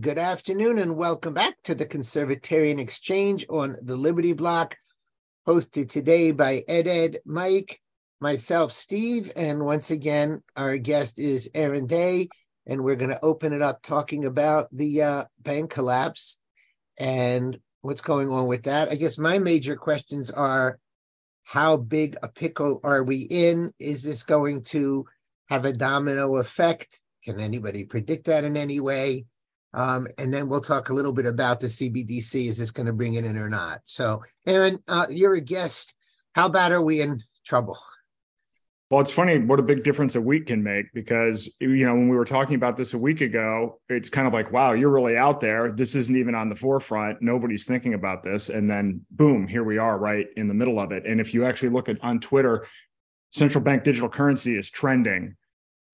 Good afternoon and welcome back to the Conservatarian Exchange on the Liberty Block, hosted today by Ed, Mike, myself, Steve, and once again, our guest is Aaron Day, and we're going to open it up talking about the bank collapse and what's going on with that. I guess my major questions are, how big a pickle are we in? Is this going to have a domino effect? Can anybody predict that in any way? And then we'll talk a little bit about the CBDC. Is this going to bring it in or not? So, Aaron, you're a guest. How bad are we in trouble? Well, it's funny what a big difference a week can make, because, you know, when we were talking about this a week ago, it's kind of like, wow, you're really out there. This isn't even on the forefront. Nobody's thinking about this. And then, boom, here we are right in the middle of it. And if you actually look at on Twitter, central bank digital currency is trending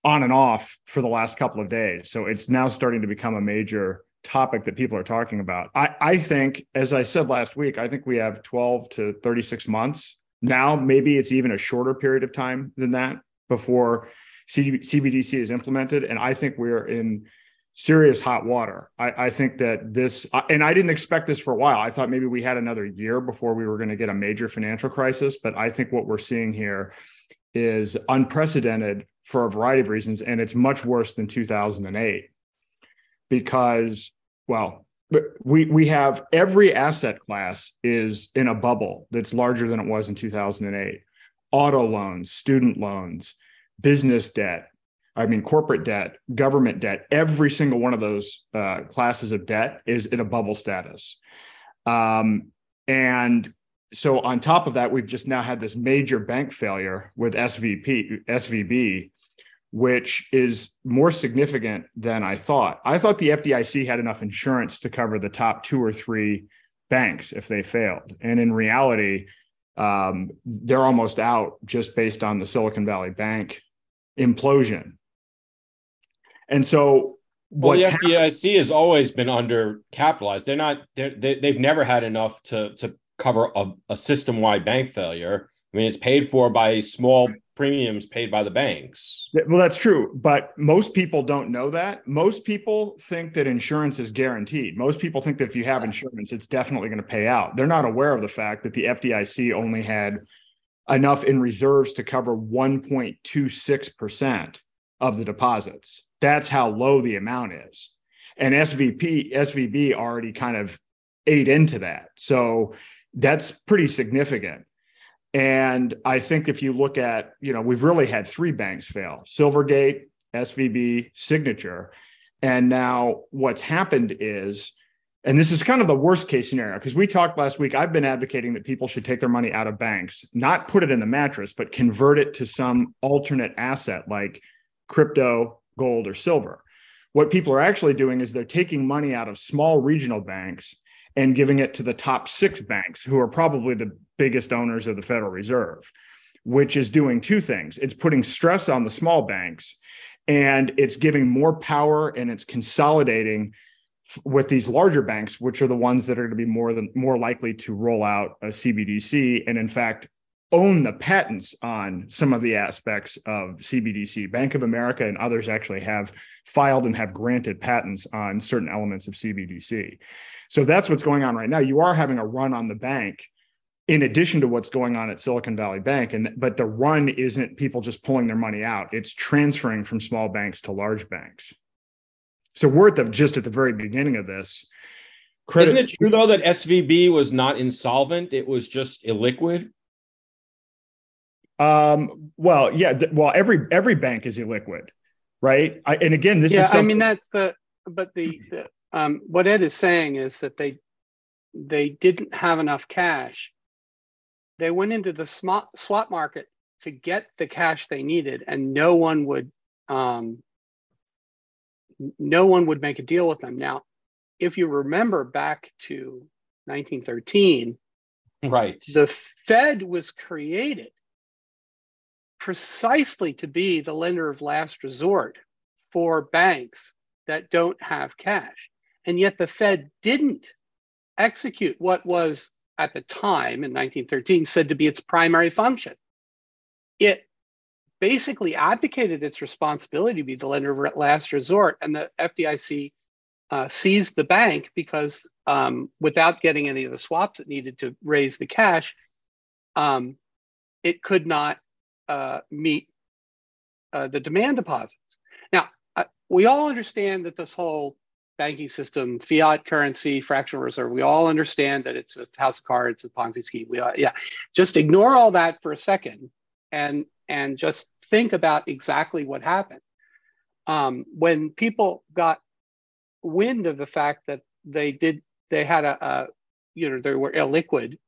on and off for the last couple of days. So it's now starting to become a major topic that people are talking about. I think, as I said last week, I think we have 12 to 36 months. Now, maybe it's even a shorter period of time than that before CBDC is implemented. And I think we're in serious hot water. I think that this, and I didn't expect this for a while. I thought maybe we had another year before we were going to get a major financial crisis. But I think what we're seeing here is unprecedented for a variety of reasons. And it's much worse than 2008 because, well, we have every asset class is in a bubble that's larger than it was in 2008. Auto loans, student loans, business debt, corporate debt, government debt, every single one of those classes of debt is in a bubble status. So on top of that, we've just now had this major bank failure with SVB, which is more significant than I thought. I thought the FDIC had enough insurance to cover the top two or three banks if they failed. And in reality, they're almost out just based on the Silicon Valley Bank implosion. And so the FDIC has always been undercapitalized. They've never had enough to cover a system-wide bank failure. I mean, it's paid for by small premiums paid by the banks. Well, that's true. But most people don't know that. Most people think that insurance is guaranteed. Most people think that if you have insurance, it's definitely going to pay out. They're not aware of the fact that the FDIC only had enough in reserves to cover 1.26% of the deposits. That's how low the amount is. And SVB already kind of ate into that. So that's pretty significant. And I think if you look at, we've really had three banks fail: Silvergate, SVB, Signature. And now what's happened is, and this is kind of the worst case scenario, because we talked last week, I've been advocating that people should take their money out of banks, not put it in the mattress, but convert it to some alternate asset like crypto, gold, or silver. What people are actually doing is they're taking money out of small regional banks and giving it to the top six banks, who are probably the biggest owners of the Federal Reserve, which is doing two things. It's putting stress on the small banks, and it's giving more power, and it's consolidating with these larger banks, which are the ones that are going to be more likely to roll out a CBDC and, in fact, own the patents on some of the aspects of CBDC. Bank of America and others actually have filed and have granted patents on certain elements of CBDC. So that's what's going on right now. You are having a run on the bank in addition to what's going on at Silicon Valley Bank. But the run isn't people just pulling their money out. It's transferring from small banks to large banks. So we're just at the very beginning of this. Isn't it true, though, that SVB was not insolvent? It was just illiquid? Every bank is illiquid, right? What Ed is saying is that they didn't have enough cash. They went into the swap market to get the cash they needed, and no one would make a deal with them. Now, if you remember back to 1913, right? The Fed was created precisely to be the lender of last resort for banks that don't have cash. And yet the Fed didn't execute what was, at the time in 1913, said to be its primary function. It basically abdicated its responsibility to be the lender of last resort, and the FDIC seized the bank because without getting any of the swaps it needed to raise the cash, it could not meet the demand deposits. Now, we all understand that this whole banking system, fiat currency, fractional reserve, we all understand that it's a house of cards, a Ponzi scheme. Just ignore all that for a second and just think about exactly what happened. When people got wind of the fact that they were illiquid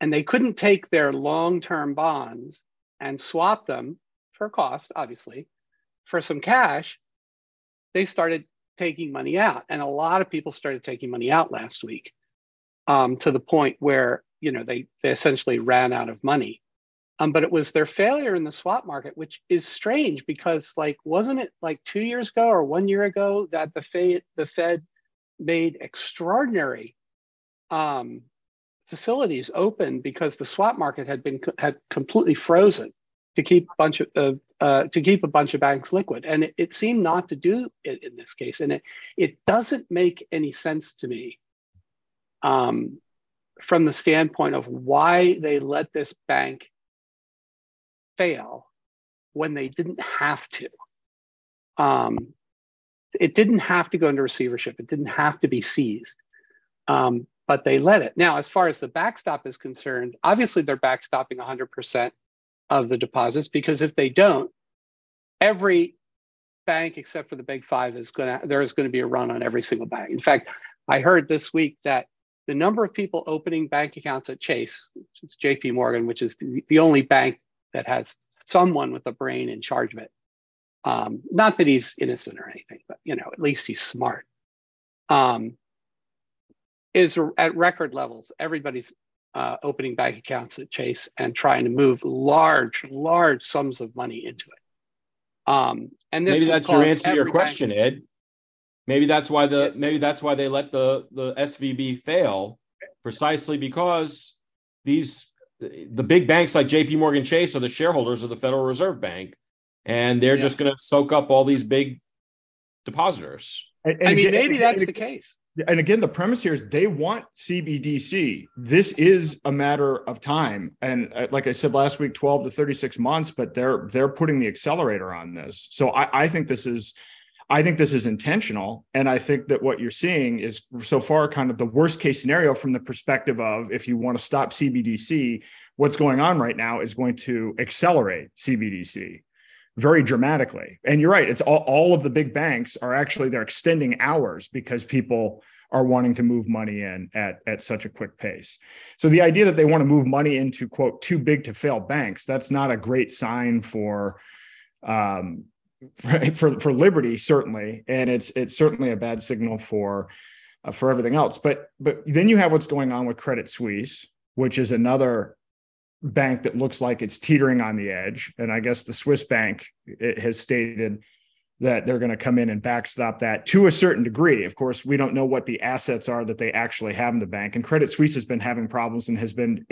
and they couldn't take their long-term bonds and swap them for cost, obviously, for some cash, they started taking money out. And a lot of people started taking money out last week to the point where, they essentially ran out of money. But it was their failure in the swap market, which is strange because, wasn't it 2 years ago or 1 year ago that the Fed made extraordinary facilities open because the swap market had completely frozen to keep a bunch of banks liquid, and it seemed not to do it in this case, and it doesn't make any sense to me from the standpoint of why they let this bank fail when they didn't have to. It didn't have to go into receivership. It didn't have to be seized, but they let it. Now, as far as the backstop is concerned, obviously they're backstopping 100% of the deposits, because if they don't, every bank except for the big five there is going to be a run on every single bank. In fact, I heard this week that the number of people opening bank accounts at Chase, which is JPMorgan, which is the only bank that has someone with a brain in charge of it. Not that he's innocent or anything, but at least he's smart. Is at record levels. Everybody's opening bank accounts at Chase and trying to move large sums of money into it. And this maybe that's your answer to your question, Ed. Maybe that's why they let the SVB fail, precisely because the big banks like JPMorgan Chase are the shareholders of the Federal Reserve Bank, and they're just going to soak up all these big depositors. Maybe that's the case. And again, the premise here is they want CBDC. This is a matter of time. And like I said last week, 12 to 36 months, but they're putting the accelerator on this. So I think this is intentional. And I think that what you're seeing is so far kind of the worst case scenario from the perspective of, if you want to stop CBDC, what's going on right now is going to accelerate CBDC very dramatically. And you're right, it's all of the big banks are actually, they're extending hours because people are wanting to move money in at such a quick pace. So the idea that they want to move money into, quote, too big to fail banks, that's not a great sign for liberty, certainly. And it's certainly a bad signal for everything else. But then you have what's going on with Credit Suisse, which is another bank that looks like it's teetering on the edge. And I guess the Swiss bank has stated that they're going to come in and backstop that to a certain degree. Of course, we don't know what the assets are that they actually have in the bank. And Credit Suisse has been having problems and has been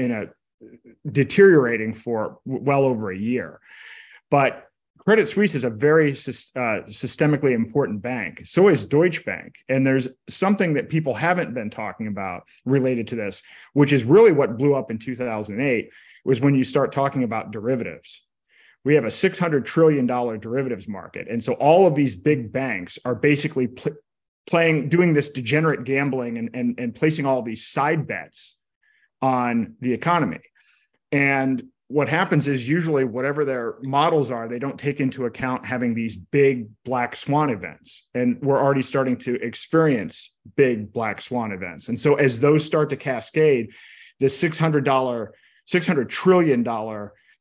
deteriorating for well over a year. But Credit Suisse is a very systemically important bank. So is Deutsche Bank. And there's something that people haven't been talking about related to this, which is really what blew up in 2008, was when you start talking about derivatives. We have a $600 trillion derivatives market. And so all of these big banks are basically doing this degenerate gambling and placing all these side bets on the economy. And what happens is usually whatever their models are, they don't take into account having these big black swan events. And we're already starting to experience big black swan events. And so as those start to cascade, the $600 trillion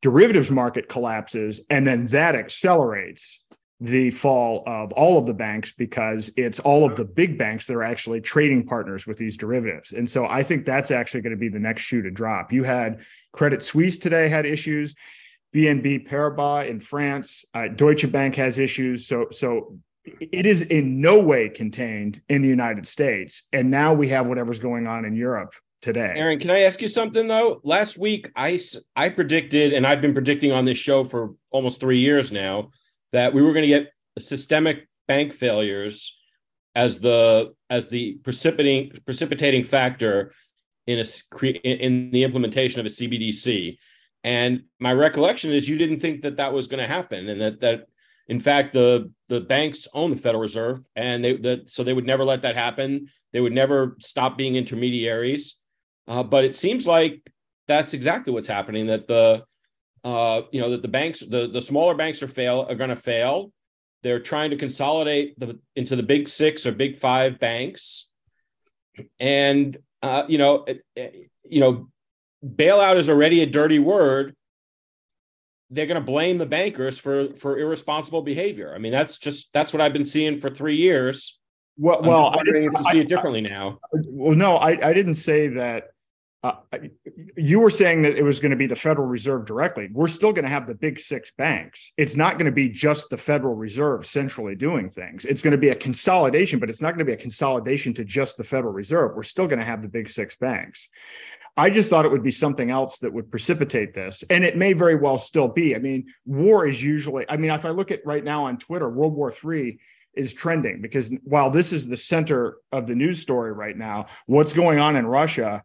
derivatives market collapses. And then that accelerates the fall of all of the banks, because it's all of the big banks that are actually trading partners with these derivatives. And so I think that's actually going to be the next shoe to drop. You had Credit Suisse today had issues, BNP Paribas in France, Deutsche Bank has issues. So it is in no way contained in the United States. And now we have whatever's going on in Europe today. Aaron, can I ask you something though? Last week, I predicted, and I've been predicting on this show for almost 3 years now, that we were going to get systemic bank failures as the precipitating factor in the implementation of a CBDC. And my recollection is you didn't think that was going to happen, and that in fact the banks own the Federal Reserve, and so they would never let that happen. They would never stop being intermediaries. But it seems like that's exactly what's happening. That the banks, the smaller banks are going to fail. They're trying to consolidate into the big six or big five banks, and bailout is already a dirty word. They're going to blame the bankers for irresponsible behavior. I mean, that's what I've been seeing for 3 years. Well, I'm wondering if you see it differently now. Well, no, I didn't say that. You were saying that it was going to be the Federal Reserve directly. We're still going to have the big six banks. It's not going to be just the Federal Reserve centrally doing things. It's going to be a consolidation, but it's not going to be a consolidation to just the Federal Reserve. We're still going to have the big six banks. I just thought it would be something else that would precipitate this. And it may very well still be. I mean, war is usually, I mean, if I look at right now on Twitter, World War III is trending, because while this is the center of the news story right now, what's going on in Russia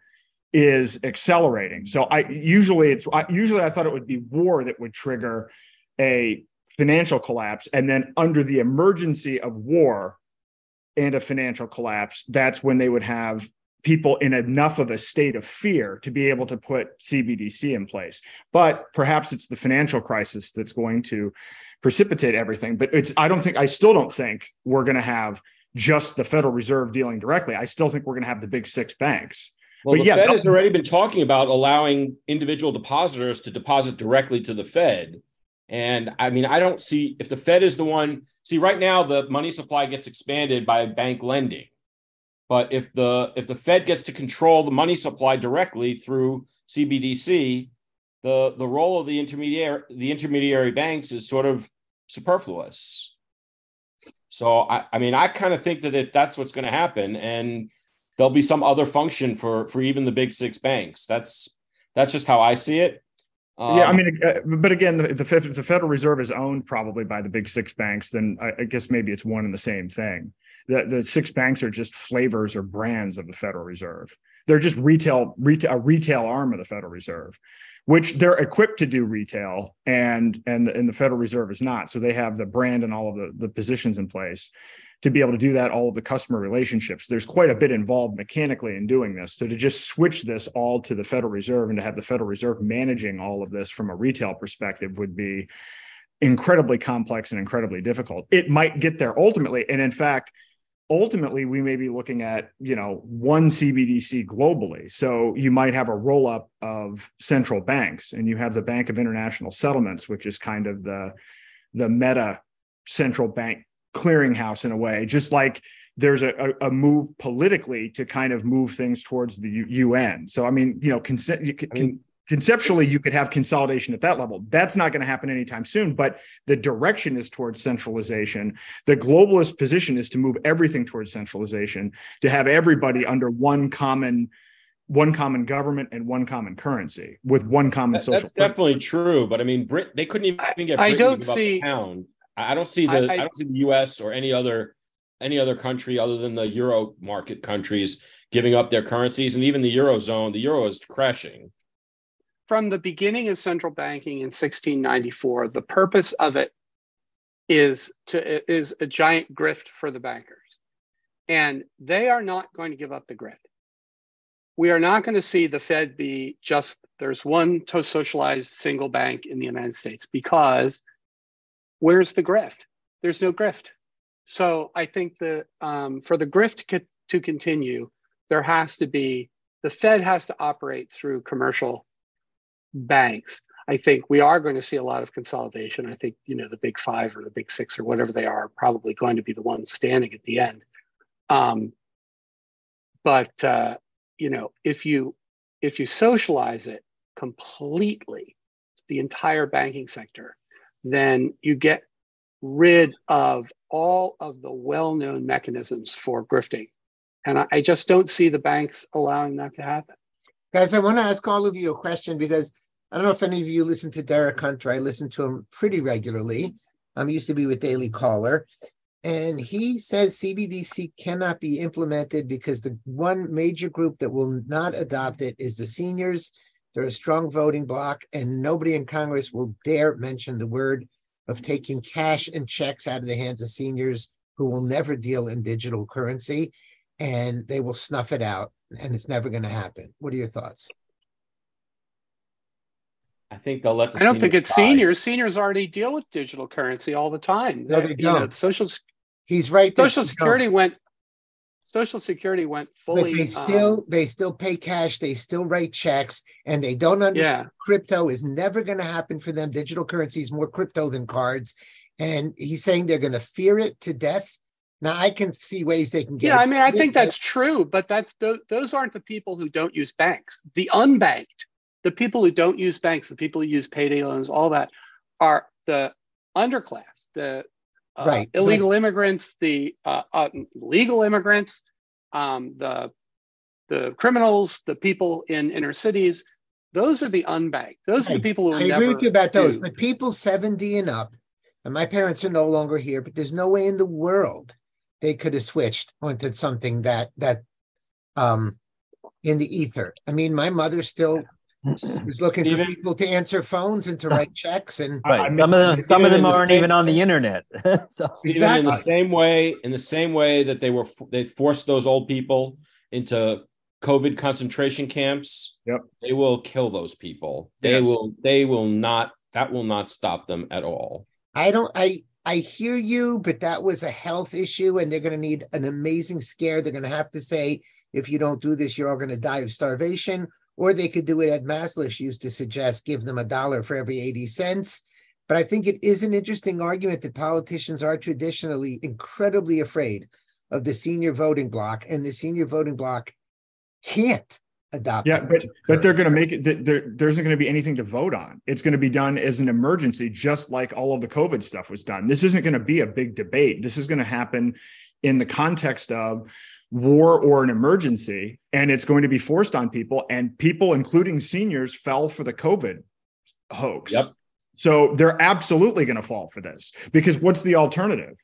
is accelerating. So I thought it would be war that would trigger a financial collapse, and then under the emergency of war and a financial collapse, that's when they would have people in enough of a state of fear to be able to put CBDC in place. But perhaps it's the financial crisis that's going to precipitate everything. But I still don't think we're going to have just the Federal Reserve dealing directly. I still think we're going to have the big six banks. Well, but the Fed has already been talking about allowing individual depositors to deposit directly to the Fed. And I mean, I don't see if the Fed is the one. See, right now, the money supply gets expanded by bank lending. But if the Fed gets to control the money supply directly through CBDC, the role of the intermediary banks is sort of superfluous. So, I kind of think that that's what's going to happen. And there'll be some other function for even the big six banks. That's just how I see it. But again, the Federal Reserve is owned probably by the big six banks. Then I guess maybe it's one and the same thing. The six banks are just flavors or brands of the Federal Reserve. They're just a retail arm of the Federal Reserve, which they're equipped to do retail, and the Federal Reserve is not. So they have the brand and all of the positions in place to be able to do that, all of the customer relationships. There's quite a bit involved mechanically in doing this. So to just switch this all to the Federal Reserve and to have the Federal Reserve managing all of this from a retail perspective would be incredibly complex and incredibly difficult. It might get there ultimately. And in fact, ultimately, we may be looking at, one CBDC globally. So you might have a roll up of central banks, and you have the Bank of International Settlements, which is kind of the meta central bank clearinghouse in a way, just like there's a move politically to kind of move things towards the UN. So, conceptually, you could have consolidation at that level. That's not going to happen anytime soon, but the direction is towards centralization. The globalist position is to move everything towards centralization, to have everybody under one common government and one common currency with one common social. That's definitely true, but I mean, they couldn't even get Britain to give up the pound. I don't see the U.S. or any other country other than the euro market countries giving up their currencies, and even the eurozone. The euro is crashing. From the beginning of central banking in 1694, the purpose of it is a giant grift for the bankers. And they are not going to give up the grift. We are not going to see the Fed be just, there's one socialized single bank in the United States, because where's the grift? There's no grift. So I think that for the grift to continue, the Fed has to operate through commercial banks. I think we are going to see a lot of consolidation. I think, the big five or the big six or whatever they are probably going to be the ones standing at the end. If you socialize it completely, the entire banking sector, then you get rid of all of the well-known mechanisms for grifting. And I just don't see the banks allowing that to happen. Guys, I want to ask all of you a question, because I don't know if any of you listen to Derek Hunter. I listen to him pretty regularly. I used to be with Daily Caller. And he says CBDC cannot be implemented because the one major group that will not adopt it is the seniors. They're a strong voting bloc, and nobody in Congress will dare mention the word of taking cash and checks out of the hands of seniors who will never deal in digital currency, and they will snuff it out, and it's never going to happen. What are your thoughts? I think they'll let the seniors. I don't think it's seniors. Seniors already deal with digital currency all the time. No, they don't. You know, he's right. Social Security went fully. But they still pay cash. They still write checks, and they don't understand. Yeah. Crypto is never going to happen for them. Digital currency is more crypto than cards, and he's saying they're going to fear it to death. Now, I can see ways they can get. Yeah, I mean, I think that's true, but those aren't the people who don't use banks. The unbanked. The people who don't use banks, the people who use payday loans, all that are the underclass, the illegal immigrants, the legal immigrants, the criminals, the people in inner cities. Those are the unbanked. Those are the people who I agree with you about those. But people 70 and up, and my parents are no longer here, but there's no way in the world they could have switched onto something that in the ether. I mean, my mother still... was looking for people to answer phones and to write checks, and some of them aren't even on the internet. So. Exactly. In the same way that they forced those old people into COVID concentration camps. Yep. They will kill those people. That will not stop them at all. I hear you, but that was a health issue, and they're going to need an amazing scare. They're going to have to say, if you don't do this, you're all going to die of starvation. Or they could do what Ed Maslisch used to suggest, give them $1 for every 80 cents. But I think it is an interesting argument that politicians are traditionally incredibly afraid of the senior voting bloc, and the senior voting bloc can't adopt. Yeah, but they're going to make it, there isn't going to be anything to vote on. It's going to be done as an emergency, just like all of the COVID stuff was done. This isn't going to be a big debate. This is going to happen in the context of war or an emergency, and it's going to be forced on people, and people, including seniors, fell for the COVID hoax. Yep. So they're absolutely going to fall for this, because what's the alternative?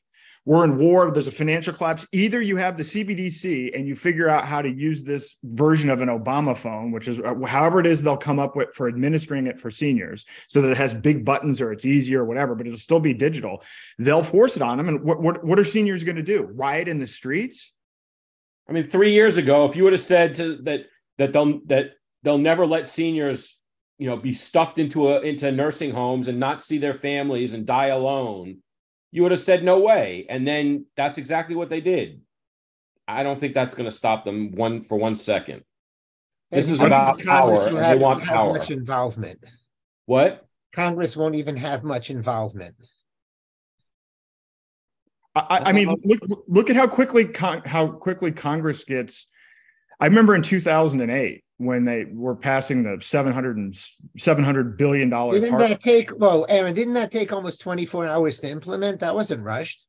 We're in war. There's a financial collapse. Either you have the CBDC and you figure out how to use this version of an Obama phone, which is however it is they'll come up with for administering it for seniors, so that it has big buttons or it's easier or whatever, but it'll still be digital. They'll force it on them. And what are seniors going to do? Riot in the streets? I mean, 3 years ago, if you would have said that they'll never let seniors, you know, be stuffed into nursing homes and not see their families and die alone, you would have said no way. And then that's exactly what they did. I don't think that's going to stop them for one second. This is about power. They want power. Much involvement. What? Congress won't even have much involvement. I mean, look at how quickly Congress gets. I remember in 2008 when they were passing the $700 billion. Aaron, didn't that take almost 24 hours to implement? That wasn't rushed.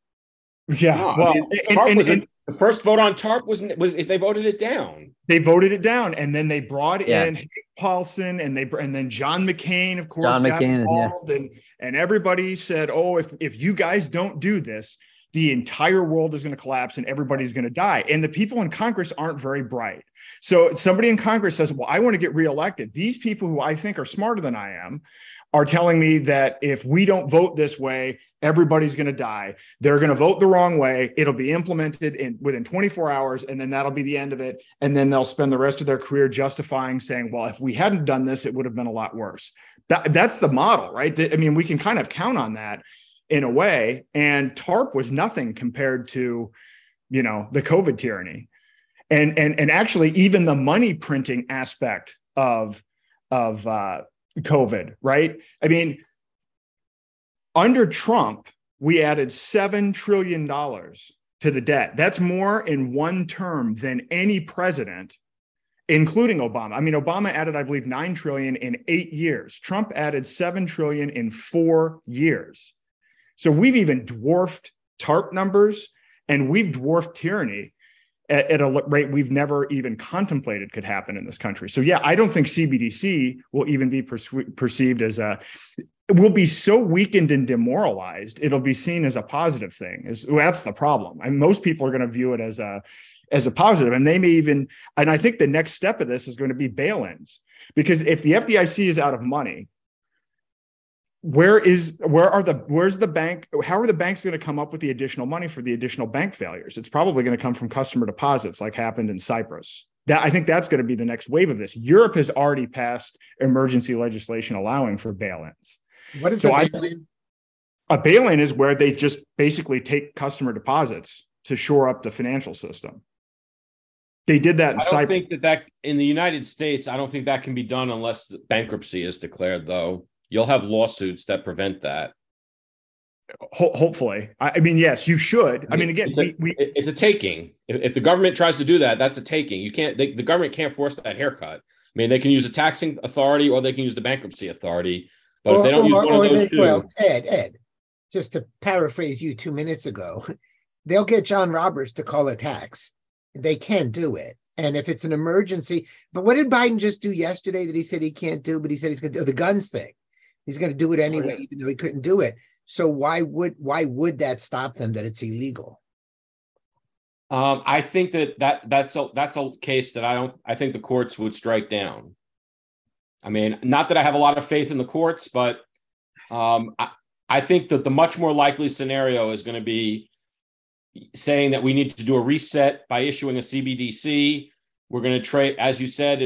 Yeah, no, well, I mean, the first vote on TARP was they voted it down. They voted it down, and then they brought in Paulson, and then John McCain, of course, got involved, and everybody said, "Oh, if you guys don't do this, the entire world is going to collapse and everybody's going to die." And the people in Congress aren't very bright. So somebody in Congress says, well, I want to get reelected. These people who I think are smarter than I am are telling me that if we don't vote this way, everybody's going to die. They're going to vote the wrong way. It'll be implemented within 24 hours, and then that'll be the end of it. And then they'll spend the rest of their career justifying, saying, well, if we hadn't done this, it would have been a lot worse. That's the model, right? I mean, we can kind of count on that in a way, and TARP was nothing compared to, you know, the COVID tyranny, and actually even the money printing aspect of COVID, right? I mean, under Trump, we added $7 trillion to the debt. That's more in one term than any president, including Obama. I mean, Obama added, I believe, $9 trillion in 8 years. Trump added $7 trillion in 4 years. So we've even dwarfed TARP numbers, and we've dwarfed tyranny at a rate we've never even contemplated could happen in this country. So, yeah, I don't think CBDC will even be perceived as a will be so weakened and demoralized, it'll be seen as a positive thing. That's the problem. And most people are going to view it as a positive. And they may even, and I think the next step of this is going to be bail-ins, because if the FDIC is out of money, where's the bank? How are the banks going to come up with the additional money for the additional bank failures? It's probably going to come from customer deposits, like happened in Cyprus. I think that's going to be the next wave of this. Europe has already passed emergency legislation allowing for bail-ins. What is a bail-in? A bail-in is where they just basically take customer deposits to shore up the financial system. They did that in Cyprus. I don't think that in the United States, I don't think that can be done unless bankruptcy is declared, though. You'll have lawsuits that prevent that. Hopefully. I mean, yes, you should. I mean, again, it's a taking. If the government tries to do that, that's a taking. You can't. The government can't force that haircut. I mean, they can use a taxing authority or they can use the bankruptcy authority. But if they don't use one of those two... Well, Ed, just to paraphrase you 2 minutes ago, they'll get John Roberts to call a tax. They can't do it. And if it's an emergency... But what did Biden just do yesterday that he said he can't do, but he said he's going to do the guns thing? He's going to do it anyway, oh, yeah. Even though he couldn't do it. So why would that stop them? That it's illegal. I think that's a case that I think the courts would strike down. I mean, not that I have a lot of faith in the courts, but I think that the much more likely scenario is going to be saying that we need to do a reset by issuing a CBDC. We're going to trade, as you said,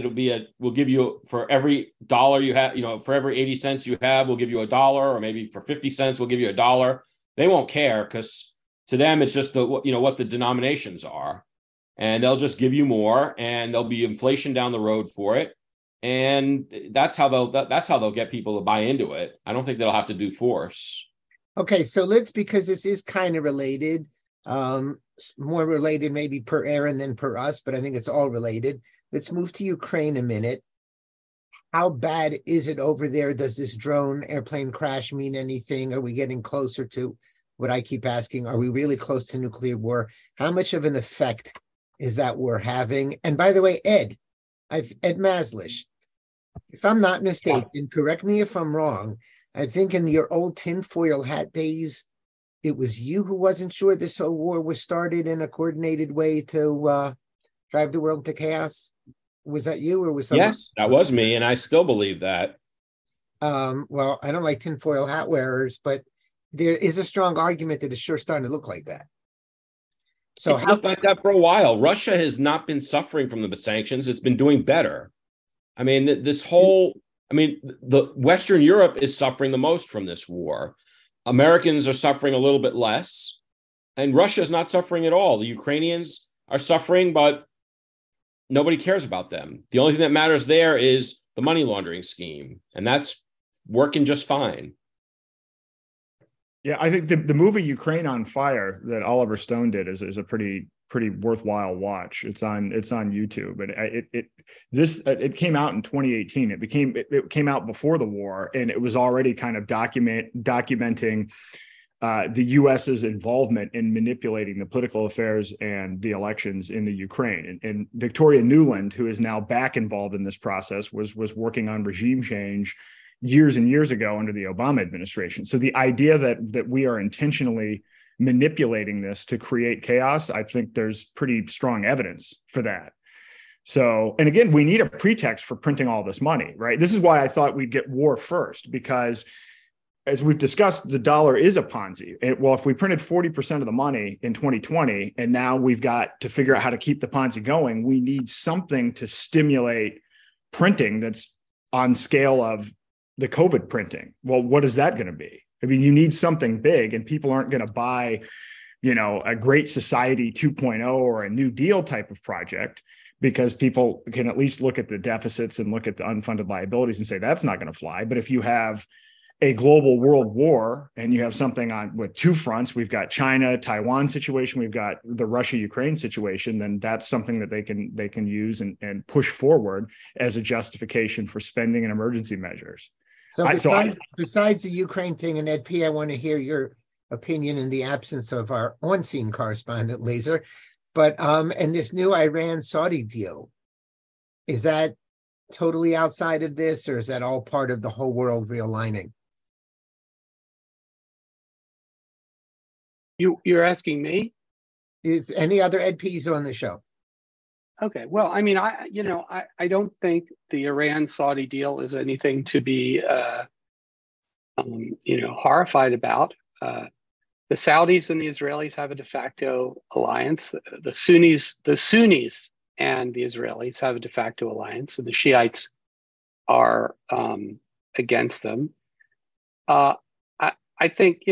we'll give you for every dollar you have, for every 80 cents you have, we'll give you $1, or maybe for 50 cents, we'll give you $1. They won't care because to them, it's just what the denominations are, and they'll just give you more and there'll be inflation down the road for it. And that's how they'll get people to buy into it. I don't think they'll have to do force. Okay. So because this is kind of related, more related maybe per Aaron than per us, but I think it's all related. Let's move to Ukraine a minute. How bad is it over there? Does this drone airplane crash mean anything? Are we getting closer to what I keep asking? Are we really close to nuclear war? How much of an effect is that we're having? And by the way, Ed Maslisch, if I'm not mistaken, correct me if I'm wrong, I think in your old tinfoil hat days, it was you who wasn't sure this whole war was started in a coordinated way to drive the world to chaos. Was that you or was someone? Yes, that was me, and I still believe that. Well, I don't like tinfoil hat wearers, but there is a strong argument that it's sure starting to look like that. So it's looked like that for a while. Russia has not been suffering from the sanctions. It's been doing better. I mean, the Western Europe is suffering the most from this war. Americans are suffering a little bit less, and Russia is not suffering at all. The Ukrainians are suffering, but nobody cares about them. The only thing that matters there is the money laundering scheme, and that's working just fine. Yeah, I think the movie Ukraine on Fire that Oliver Stone did is a pretty worthwhile watch. It's on YouTube, and it came out in 2018. It came out before the war, and it was already kind of documenting the U.S.'s involvement in manipulating the political affairs and the elections in the Ukraine. And Victoria Nuland, who is now back involved in this process, was working on regime change years and years ago under the Obama administration. So the idea that we are intentionally manipulating this to create chaos, I think there's pretty strong evidence for that. So, and again, we need a pretext for printing all this money, right? This is why I thought we'd get war first, because as we've discussed, the dollar is a Ponzi. Well, if we printed 40% of the money in 2020, and now we've got to figure out how to keep the Ponzi going, we need something to stimulate printing that's on scale of the COVID printing. Well, what is that going to be? I mean, you need something big, and people aren't going to buy, a Great Society 2.0 or a New Deal type of project, because people can at least look at the deficits and look at the unfunded liabilities and say, that's not going to fly. But if you have a global world war and you have something on with two fronts, we've got China, Taiwan situation, we've got the Russia-Ukraine situation, then that's something that they can use and push forward as a justification for spending and emergency measures. So besides the Ukraine thing, and Ed P., I want to hear your opinion in the absence of our on-scene correspondent, Laser, but and this new Iran-Saudi deal, is that totally outside of this, or is that all part of the whole world realigning? You're asking me? Is any other Ed Pease on the show? Okay. Well, I mean, I don't think the Iran-Saudi deal is anything to be, horrified about. The Saudis and the Israelis have a de facto alliance. The Sunnis and the Israelis have a de facto alliance, and the Shiites are against them. I think,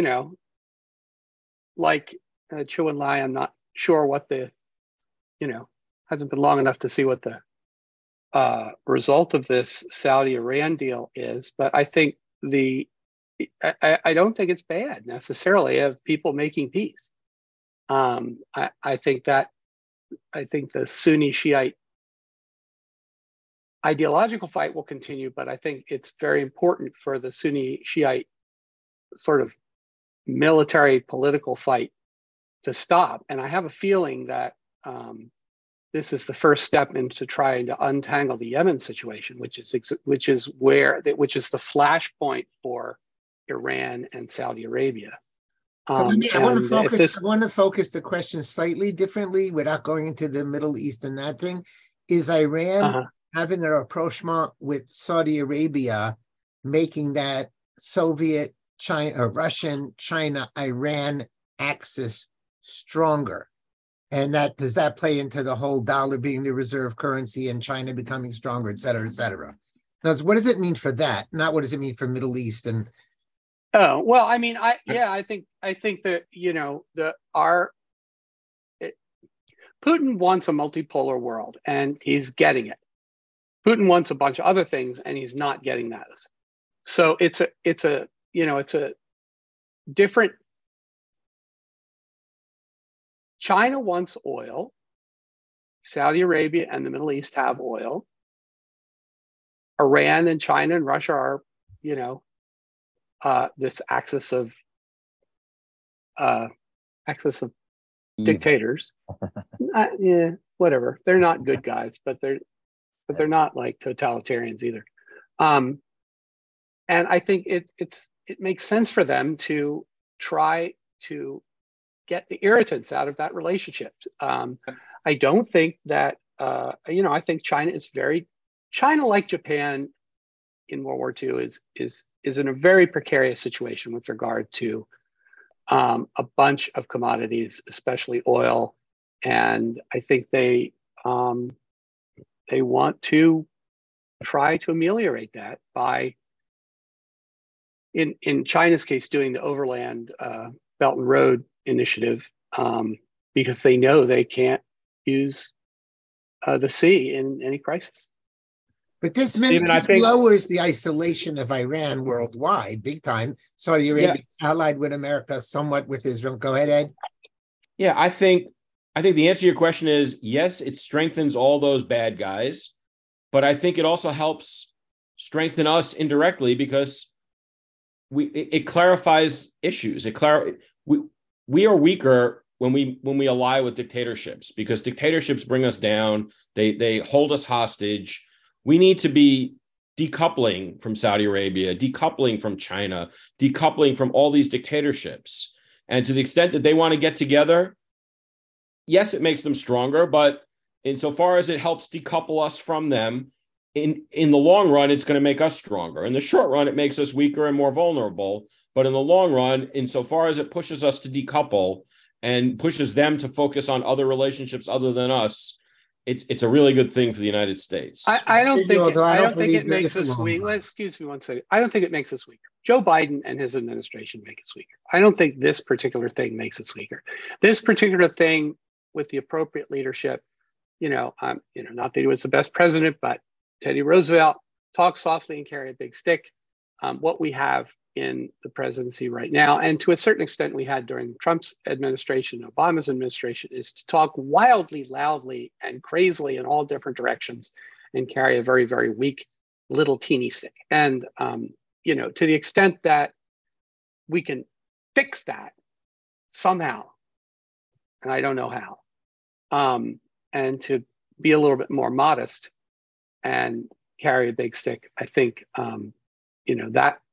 Chu and Lai, I'm not sure what the, hasn't been long enough to see what the result of this Saudi-Iran deal is. But I think I don't think it's bad necessarily of people making peace. I think the Sunni Shiite ideological fight will continue, but I think it's very important for the Sunni Shiite sort of military political fight to stop. And I have a feeling that this is the first step into trying to untangle the Yemen situation, which is the flashpoint for Iran and Saudi Arabia. I want to focus the question slightly differently without going into the Middle East and that thing. Is Iran having an rapprochement with Saudi Arabia, making that Soviet China, Russian China, Iran axis stronger? And does that play into the whole dollar being the reserve currency and China becoming stronger, et cetera, et cetera? Now, what does it mean for that? Not what does it mean for Middle East and? Oh well, I mean, I think that Putin wants a multipolar world and he's getting it. Putin wants a bunch of other things and he's not getting those. So it's a different. China wants oil. Saudi Arabia and the Middle East have oil. Iran and China and Russia are, this axis of dictators. Whatever. They're not good guys, but they're not like totalitarians either. And I think it makes sense for them to try to get the irritants out of that relationship. I don't think that, I think China, like Japan in World War II, is in a very precarious situation with regard to a bunch of commodities, especially oil. And I think they want to try to ameliorate that by, in China's case, doing the overland Belt and Road initiative, because they know they can't use the sea in any crisis. But this lowers the isolation of Iran worldwide, big time. Saudi Arabia is allied with America, somewhat with Israel. Go ahead, Ed. Yeah, I think the answer to your question is yes. It strengthens all those bad guys, but I think it also helps strengthen us indirectly because it clarifies issues. We are weaker when we ally with dictatorships because dictatorships bring us down. They hold us hostage. We need to be decoupling from Saudi Arabia, decoupling from China, decoupling from all these dictatorships. And to the extent that they want to get together, yes, it makes them stronger, but insofar as it helps decouple us from them, in the long run, it's going to make us stronger. In the short run, it makes us weaker and more vulnerable. But in the long run, insofar as it pushes us to decouple and pushes them to focus on other relationships other than us, it's a really good thing for the United States. I don't think it makes us weak. Excuse me one second. I don't think it makes us weaker. Joe Biden and his administration make us weaker. I don't think this particular thing makes us weaker. This particular thing with the appropriate leadership, not that he was the best president, but Teddy Roosevelt, talk softly and carry a big stick. What we have in the presidency right now, and to a certain extent we had during Trump's administration, Obama's administration, is to talk wildly, loudly, and crazily in all different directions and carry a very, very weak little teeny stick. And, to the extent that we can fix that somehow, and I don't know how, and to be a little bit more modest and carry a big stick, I think,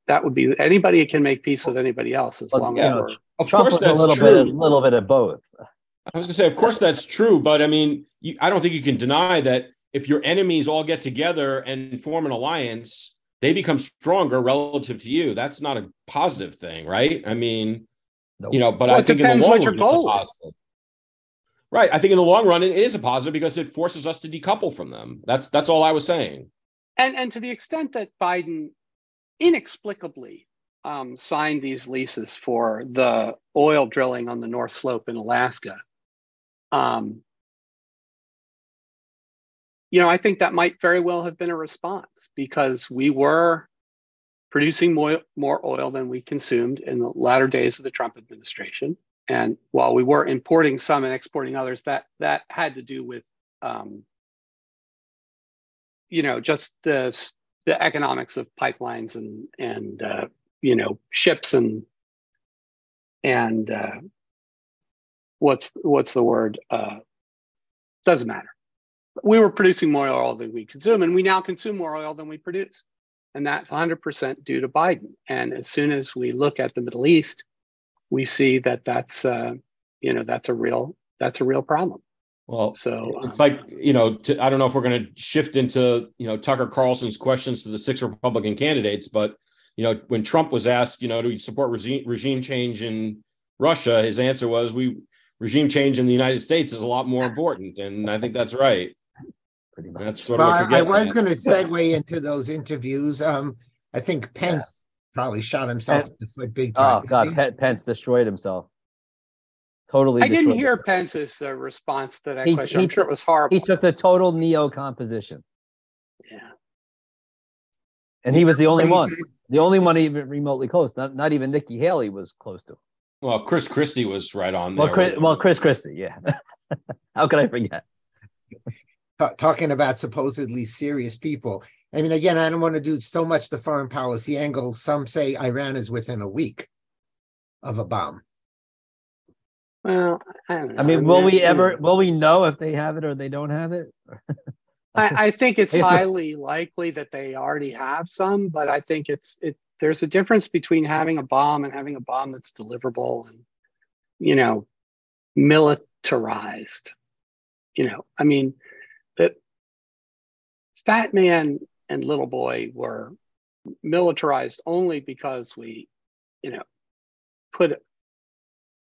that would be anybody can make peace with anybody else as long as we're of course that's a true. A little bit of both. I was going to say, of course that's true, but I mean, I don't think you can deny that if your enemies all get together and form an alliance, they become stronger relative to you. That's not a positive thing, right? I mean, you know, but I think in the long run, it's a positive. Right. I think in the long run, it is a positive because it forces us to decouple from them. That's all I was saying. And to the extent that Biden inexplicably signed these leases for the oil drilling on the North Slope in Alaska, you know, I think that might very well have been a response because we were producing more oil than we consumed in the latter days of the Trump administration. And while we were importing some and exporting others, that had to do with, you know, just the economics of pipelines and you know, ships and what's the word? Doesn't matter. We were producing more oil than we consume, and we now consume more oil than we produce, and that's 100% due to Biden. And as soon as we look at the Middle East, we see that that's a real problem. Well, so it's like, you know, I don't know if we're going to shift into, you know, Tucker Carlson's questions to the 6 Republican candidates, but, you know, when Trump was asked, you know, do we support regime change in Russia? His answer was, regime change in the United States is a lot more important. And I think that's right. Pretty much. That's sort of I was going to segue into those interviews. I think Pence probably shot himself in the foot big time. Oh, God, Pence destroyed himself. Totally. I didn't hear Pence's response to that question. I'm sure it was horrible. He took the total neocon position. Yeah. And he was the only one. The only one even remotely close. Not even Nikki Haley was close to him. Well, Chris Christie was right on there. Chris Christie, yeah. How could I forget? Talking about supposedly serious people. I mean, again, I don't want to do so much the foreign policy angle. Some say Iran is within a week of a bomb. Well, I don't know. I mean, will we know if they have it or they don't have it? I think it's highly likely that they already have some, but I think there's a difference between having a bomb and having a bomb that's deliverable and, you know, militarized. You know, I mean, that Fat Man and Little Boy were militarized only because we, you know,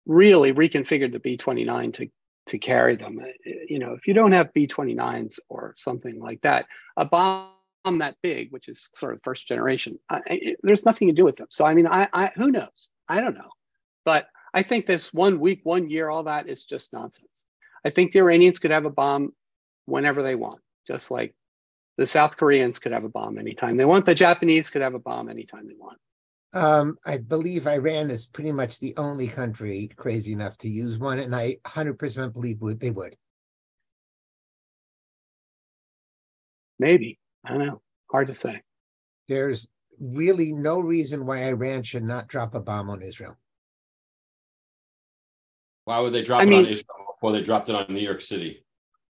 really reconfigured the B-29 to carry them. You know, if you don't have B-29s or something like that, a bomb that big, which is sort of first generation, there's nothing to do with them. So, I mean, I who knows? I don't know. But I think this 1 week, 1 year, all that is just nonsense. I think the Iranians could have a bomb whenever they want, just like the South Koreans could have a bomb anytime they want. The Japanese could have a bomb anytime they want. I believe Iran is pretty much the only country crazy enough to use one, and I 100% believe they would. Maybe. I don't know. Hard to say. There's really no reason why Iran should not drop a bomb on Israel. Why would they drop on Israel before they dropped it on New York City?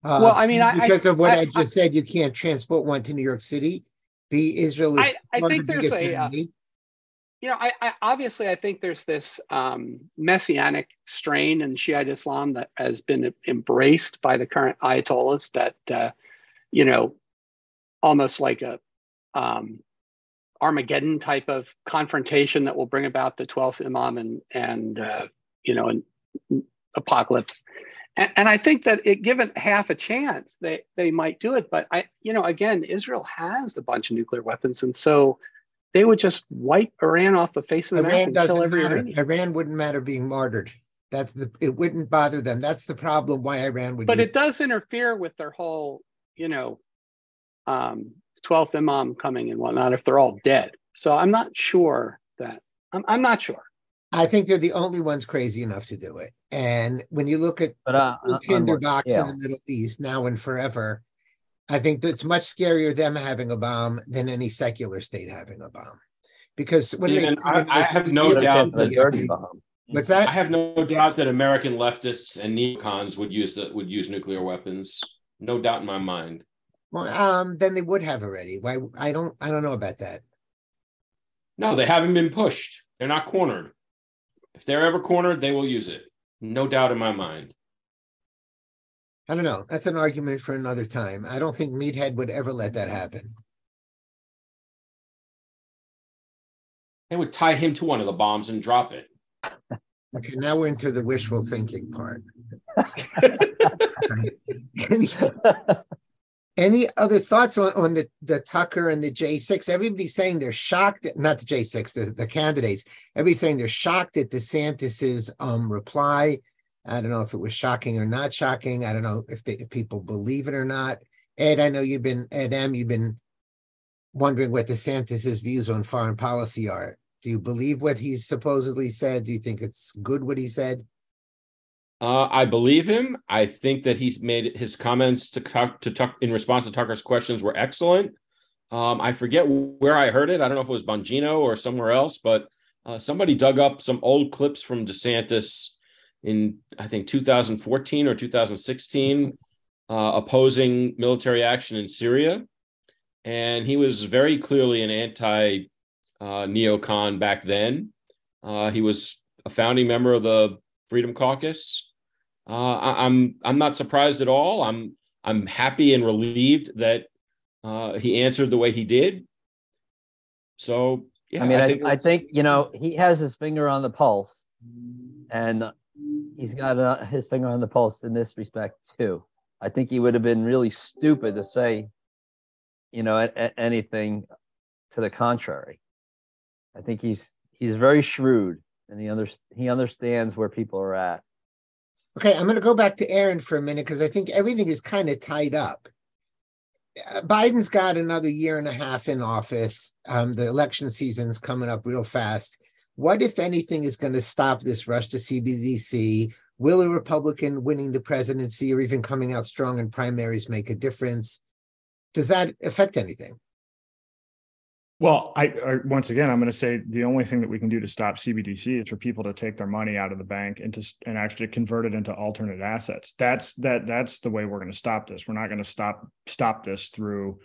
Well, I mean, because of what I just said, you can't transport one to New York City. Israel is one of the biggest enemy. You know, I think there's this messianic strain in Shiite Islam that has been embraced by the current Ayatollahs that, you know, almost like a Armageddon type of confrontation that will bring about the 12th Imam and apocalypse. And I think that given half a chance, they might do it. But, again, Israel has a bunch of nuclear weapons. And so they would just wipe Iran off the face of the map and kill every Iranian. Iran wouldn't matter being martyred. It wouldn't bother them. That's the problem why Iran would. But it does interfere with their whole, you know, 12th Imam coming and whatnot if they're all dead. So I'm not sure that I'm not sure. I think they're the only ones crazy enough to do it. And when you look at the tinderbox in the Middle East now and forever, I think that's much scarier them having a bomb than any secular state having a bomb. Because when I have no doubt that what's that? I have no doubt that American leftists and neocons would use nuclear weapons. No doubt in my mind. Well, then they would have already. Why? I don't know about that. No, they haven't been pushed. They're not cornered. If they're ever cornered, they will use it. No doubt in my mind. I don't know. That's an argument for another time. I don't think Meathead would ever let that happen. They would tie him to one of the bombs and drop it. Okay, now we're into the wishful thinking part. Any other thoughts on the Tucker and the J6? Everybody's saying they're shocked at, not the J6, the candidates. Everybody's saying they're shocked at DeSantis's reply. I don't know if it was shocking or not shocking. I don't know if people believe it or not. Ed, I know you've been, Ed M., you've been wondering what DeSantis's views on foreign policy are. Do you believe what he supposedly said? Do you think it's good what he said? I believe him. I think that he's made his comments to Tucker in response to Tucker's questions were excellent. I forget where I heard it. I don't know if it was Bongino or somewhere else, but somebody dug up some old clips from DeSantis in, I think, 2014 or 2016, opposing military action in Syria. And he was very clearly an anti-neocon back then. He was a founding member of the Freedom Caucus. I'm not surprised at all. I'm happy and relieved that he answered the way he did. So yeah, I think you know, he has his finger on the pulse, and he's got his finger on the pulse in this respect too. I think he would have been really stupid to say, you know, anything to the contrary. I think he's very shrewd. And he understands where people are at. Okay, I'm going to go back to Aaron for a minute because I think everything is kind of tied up. Biden's got another year and a half in office. The election season's coming up real fast. What, if anything, is going to stop this rush to CBDC? Will a Republican winning the presidency or even coming out strong in primaries make a difference? Does that affect anything? Well, I once again, I'm going to say the only thing that we can do to stop CBDC is for people to take their money out of the bank and actually convert it into alternate assets. That's the way we're going to stop this. We're not going to stop this through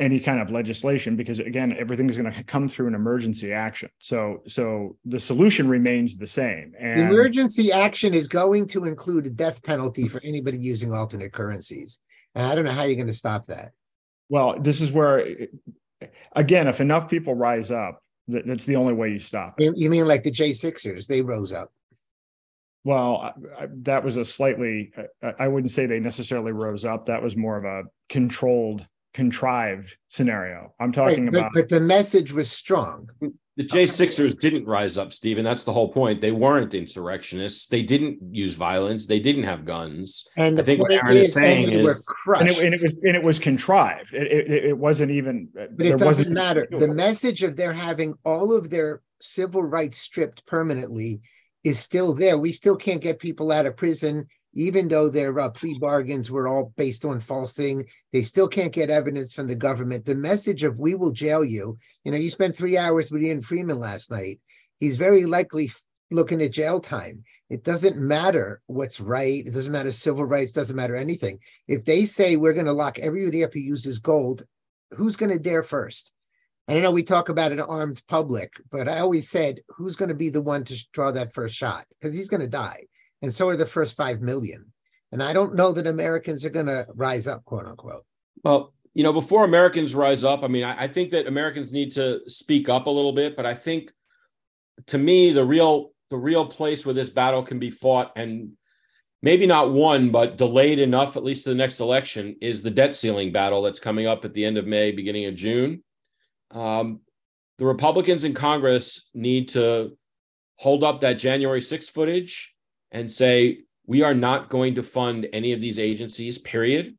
any kind of legislation because, again, everything is going to come through an emergency action. So the solution remains the same. And the emergency action is going to include a death penalty for anybody using alternate currencies. And I don't know how you're going to stop that. Well, this is where... Again, if enough people rise up, that's the only way you stop it. You mean like the J6ers? They rose up. Well, that was a slightly, I wouldn't say they necessarily rose up. That was more of a controlled, contrived scenario. I'm talking about. But the message was strong. The J6ers didn't rise up, Stephen. That's the whole point. They weren't insurrectionists. They didn't use violence. They didn't have guns. And I think what Aaron is saying is, and it was contrived. It wasn't even. But it doesn't matter. The message of their having all of their civil rights stripped permanently is still there. We still can't get people out of prison, even though their plea bargains were all based on false thing. They still can't get evidence from the government. The message of we will jail you. You know, you spent 3 hours with Ian Freeman last night. He's very likely looking at jail time. It doesn't matter what's right. It doesn't matter civil rights. Doesn't matter anything. If they say we're going to lock everybody up who uses gold, who's going to dare first? And I know we talk about an armed public, but I always said, who's going to be the one to draw that first shot? Because he's going to die. And so are the first 5 million. And I don't know that Americans are going to rise up, quote unquote. Well, you know, before Americans rise up, I mean, I think that Americans need to speak up a little bit. But I think, to me, the real place where this battle can be fought and maybe not won, but delayed enough, at least to the next election, is the debt ceiling battle that's coming up at the end of May, beginning of June. The Republicans in Congress need to hold up that January 6th footage and say, we are not going to fund any of these agencies, period,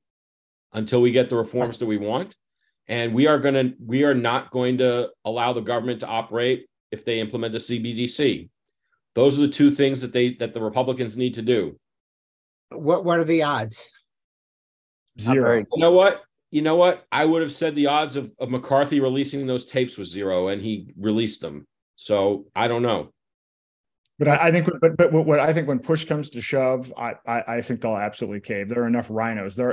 until we get the reforms that we want. And we are not going to allow the government to operate if they implement a CBDC. Those are the two things that the Republicans need to do. What are the odds? Zero. You know what? I would have said the odds of McCarthy releasing those tapes was zero, and he released them. So I don't know. But I think when push comes to shove, I think they'll absolutely cave. There are enough rhinos. We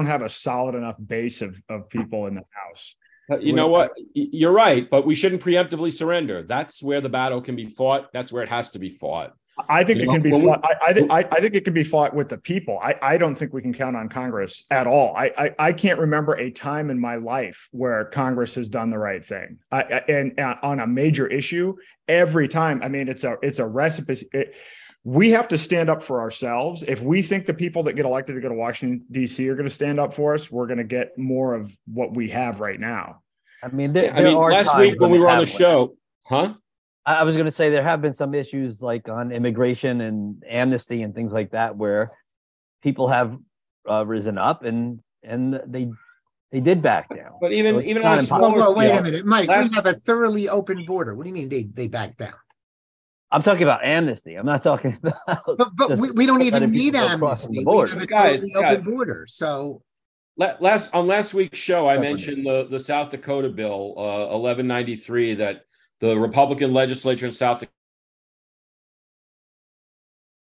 don't have a solid enough base of people in the House You know what? You're right, but we shouldn't preemptively surrender. That's where the battle can be fought. That's where it has to be fought. I think it can be fought. I think it can be fought with the people. I don't think we can count on Congress at all. I can't remember a time in my life where Congress has done the right thing. And on a major issue, every time. I mean, it's a recipe. We have to stand up for ourselves. If we think the people that get elected to go to Washington, D.C. are going to stand up for us, we're going to get more of what we have right now. I mean, there are last week when we were on the show, huh? I was going to say there have been some issues like on immigration and amnesty and things like that where people have risen up and they did back down. But even on a smaller scale. Wait a minute, Mike. We have a thoroughly open border. What do you mean they backed down? I'm talking about amnesty. I'm not talking about. But we don't even need amnesty. We have a totally open border. So on last week's show, I mentioned the South Dakota bill 1193 that the Republican legislature in South Dakota.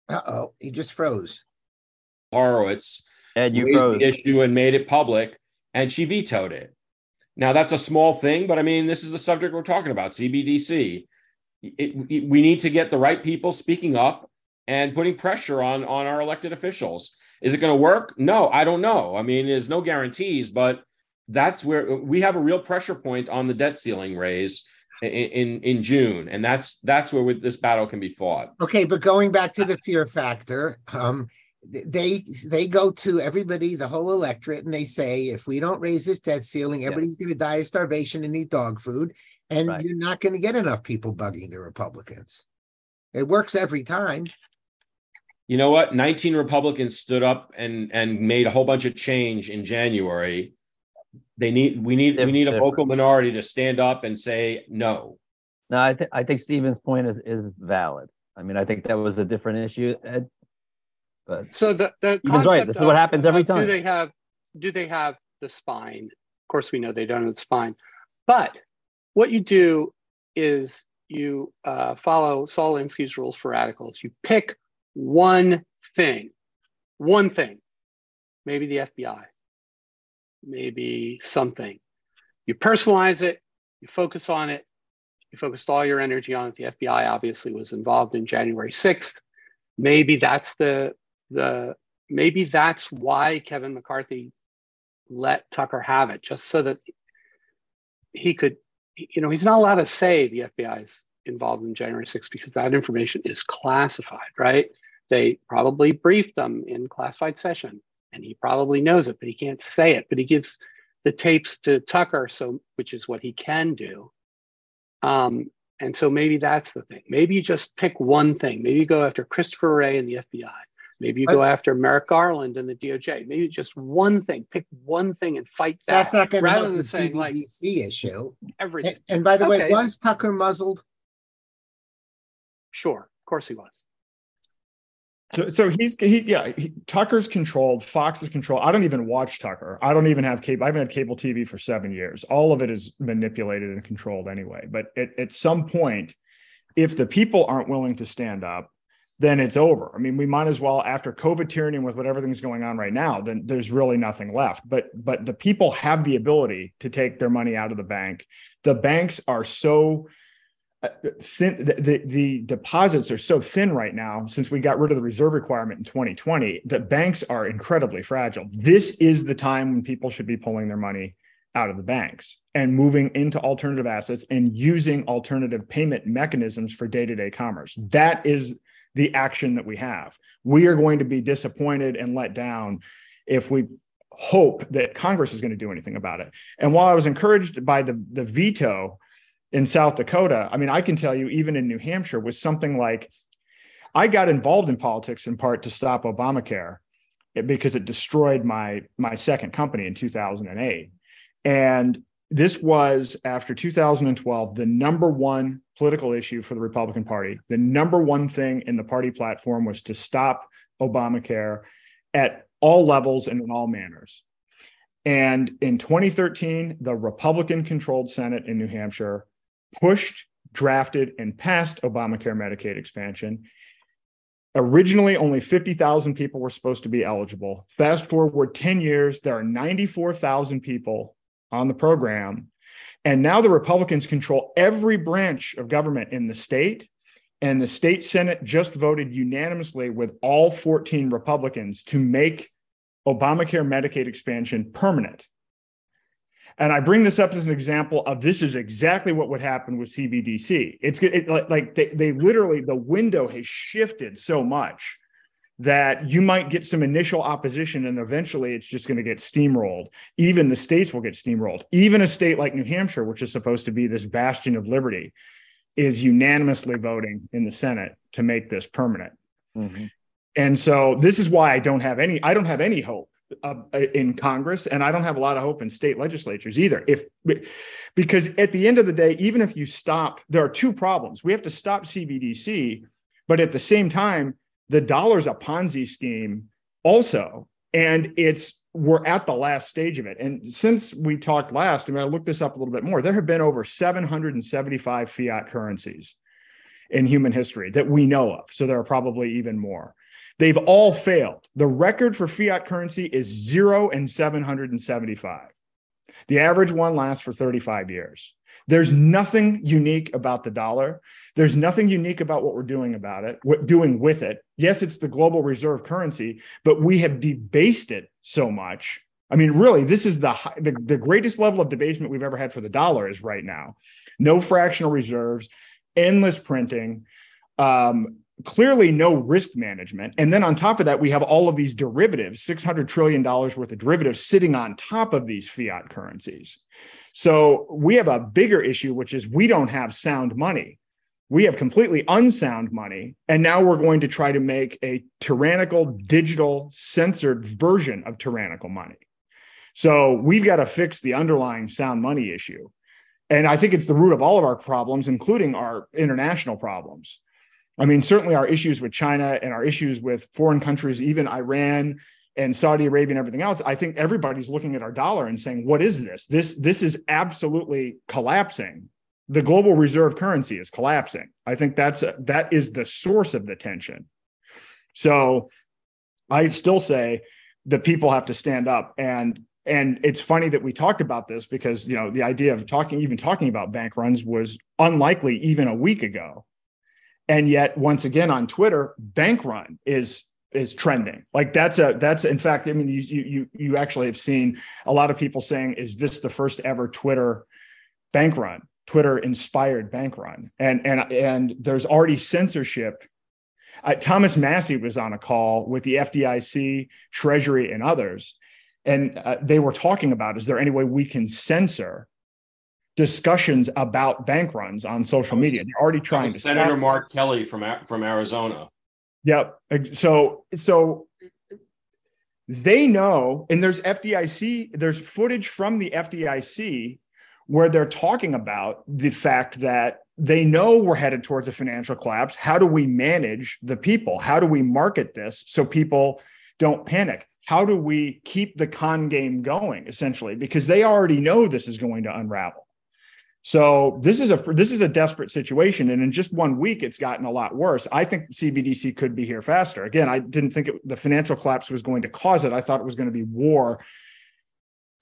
Uh-oh, he just froze. Horowitz raised the issue and made it public, and she vetoed it. Now, that's a small thing, but I mean, this is the subject we're talking about, CBDC. We need to get the right people speaking up and putting pressure on our elected officials. Is it going to work? No, I don't know. I mean, there's no guarantees, but that's where we have a real pressure point on the debt ceiling raise in June. And that's where this battle can be fought. Okay, but going back to the fear factor, they go to everybody, the whole electorate, and they say, if we don't raise this debt ceiling, everybody's going to die of starvation and eat dog food. And you're not going to get enough people bugging the Republicans. It works every time. You know what? 19 Republicans stood up and made a whole bunch of change in January. We need a vocal minority to stand up and say no. No, I think Stephen's point is valid. I mean, I think that was a different issue, Ed. But so the concept right. This is what happens every time. Do they have the spine? Of course, we know they don't have the spine, but what you do is you follow Saul Alinsky's rules for radicals. You pick one thing, maybe the FBI, maybe something. You personalize it, you focus on it, you focused all your energy on it. The FBI obviously was involved in January 6th. Maybe that's that's why Kevin McCarthy let Tucker have it, just so that he could. You know, he's not allowed to say the FBI is involved in January 6th because that information is classified, right? They probably briefed them in classified session, and he probably knows it, but he can't say it. But he gives the tapes to Tucker, which is what he can do. And so maybe that's the thing. Maybe you just pick one thing. Maybe you go after Christopher Wray and the FBI. Maybe you go after Merrick Garland and the DOJ. Maybe just one thing. Pick one thing and fight that. That's not going to help the CBDC issue. Everything. And by the way, was Tucker muzzled? Sure, of course he was. So Tucker's controlled. Fox is controlled. I don't even watch Tucker. I don't even have cable. I haven't had cable TV for 7 years. All of it is manipulated and controlled anyway. But at some point, if the people aren't willing to stand up, then it's over. I mean, we might as well, after COVID tyranny and with what everything's going on right now, then there's really nothing left. But the people have the ability to take their money out of the bank. The banks are so thin. The deposits are so thin right now, since we got rid of the reserve requirement in 2020, that banks are incredibly fragile. This is the time when people should be pulling their money out of the banks and moving into alternative assets and using alternative payment mechanisms for day-to-day commerce. That is the action that we have. We are going to be disappointed and let down if we hope that Congress is going to do anything about it. And while I was encouraged by the veto in South Dakota, I mean, I can tell you, even in New Hampshire, was something like, I got involved in politics in part to stop Obamacare because it destroyed my second company in 2008. And this was, after 2012, the number one political issue for the Republican Party. The number one thing in the party platform was to stop Obamacare at all levels and in all manners. And in 2013, the Republican-controlled Senate in New Hampshire pushed, drafted, and passed Obamacare Medicaid expansion. Originally, only 50,000 people were supposed to be eligible. Fast forward 10 years, there are 94,000 people on the program. And now the Republicans control every branch of government in the state. And the state Senate just voted unanimously with all 14 Republicans to make Obamacare Medicaid expansion permanent. And I bring this up as an example of this is exactly what would happen with CBDC. They literally, the window has shifted so much that you might get some initial opposition and eventually it's just going to get steamrolled. Even the states will get steamrolled. Even a state like New Hampshire, which is supposed to be this bastion of liberty, is unanimously voting in the Senate to make this permanent. Mm-hmm. And so this is why I don't have any hope in Congress, and I don't have a lot of hope in state legislatures either. Because at the end of the day, even if you stop, there are two problems. We have to stop CBDC, but at the same time, the dollar's a Ponzi scheme also, and we're at the last stage of it. And since we talked last, I looked this up a little bit more, there have been over 775 fiat currencies in human history that we know of. So there are probably even more. They've all failed. The record for fiat currency is 0 and 775. The average one lasts for 35 years. There's nothing unique about the dollar. There's nothing unique about what we're doing with it. Yes, it's the global reserve currency, but we have debased it so much. Really, this is the greatest level of debasement we've ever had for the dollar is right now. No fractional reserves, endless printing, clearly no risk management. And then on top of that, we have all of these derivatives, $600 trillion worth of derivatives sitting on top of these fiat currencies. So we have a bigger issue, which is we don't have sound money. We have completely unsound money. And now we're going to try to make a tyrannical, digital, censored version of tyrannical money. So we've got to fix the underlying sound money issue. And I think it's the root of all of our problems, including our international problems. Certainly our issues with China and our issues with foreign countries, even Iran and Saudi Arabia and everything else. I think everybody's looking at our dollar and saying, what is this? This is absolutely collapsing. The global reserve currency is collapsing. I think that is the source of the tension. So I still say that people have to stand up. And it's funny that we talked about this because, the idea of even talking about bank runs was unlikely even a week ago. And yet, once again, on Twitter, bank run is trending. In fact, you actually have seen a lot of people saying, is this the first ever Twitter bank run, Twitter inspired bank run? And there's already censorship. Thomas Massey was on a call with the FDIC, Treasury, and others. And they were talking about, is there any way we can censor discussions about bank runs on social media? They're already trying to. Senator Mark Kelly from Arizona. Yep. So they know, and there's footage from the FDIC where they're talking about the fact that they know we're headed towards a financial collapse. How do we manage the people? How do we market this so people don't panic? How do we keep the con game going, essentially? Because they already know this is going to unravel. So this is a desperate situation. And in just 1 week, it's gotten a lot worse. I think CBDC could be here faster. Again, I didn't think the financial collapse was going to cause it. I thought it was going to be war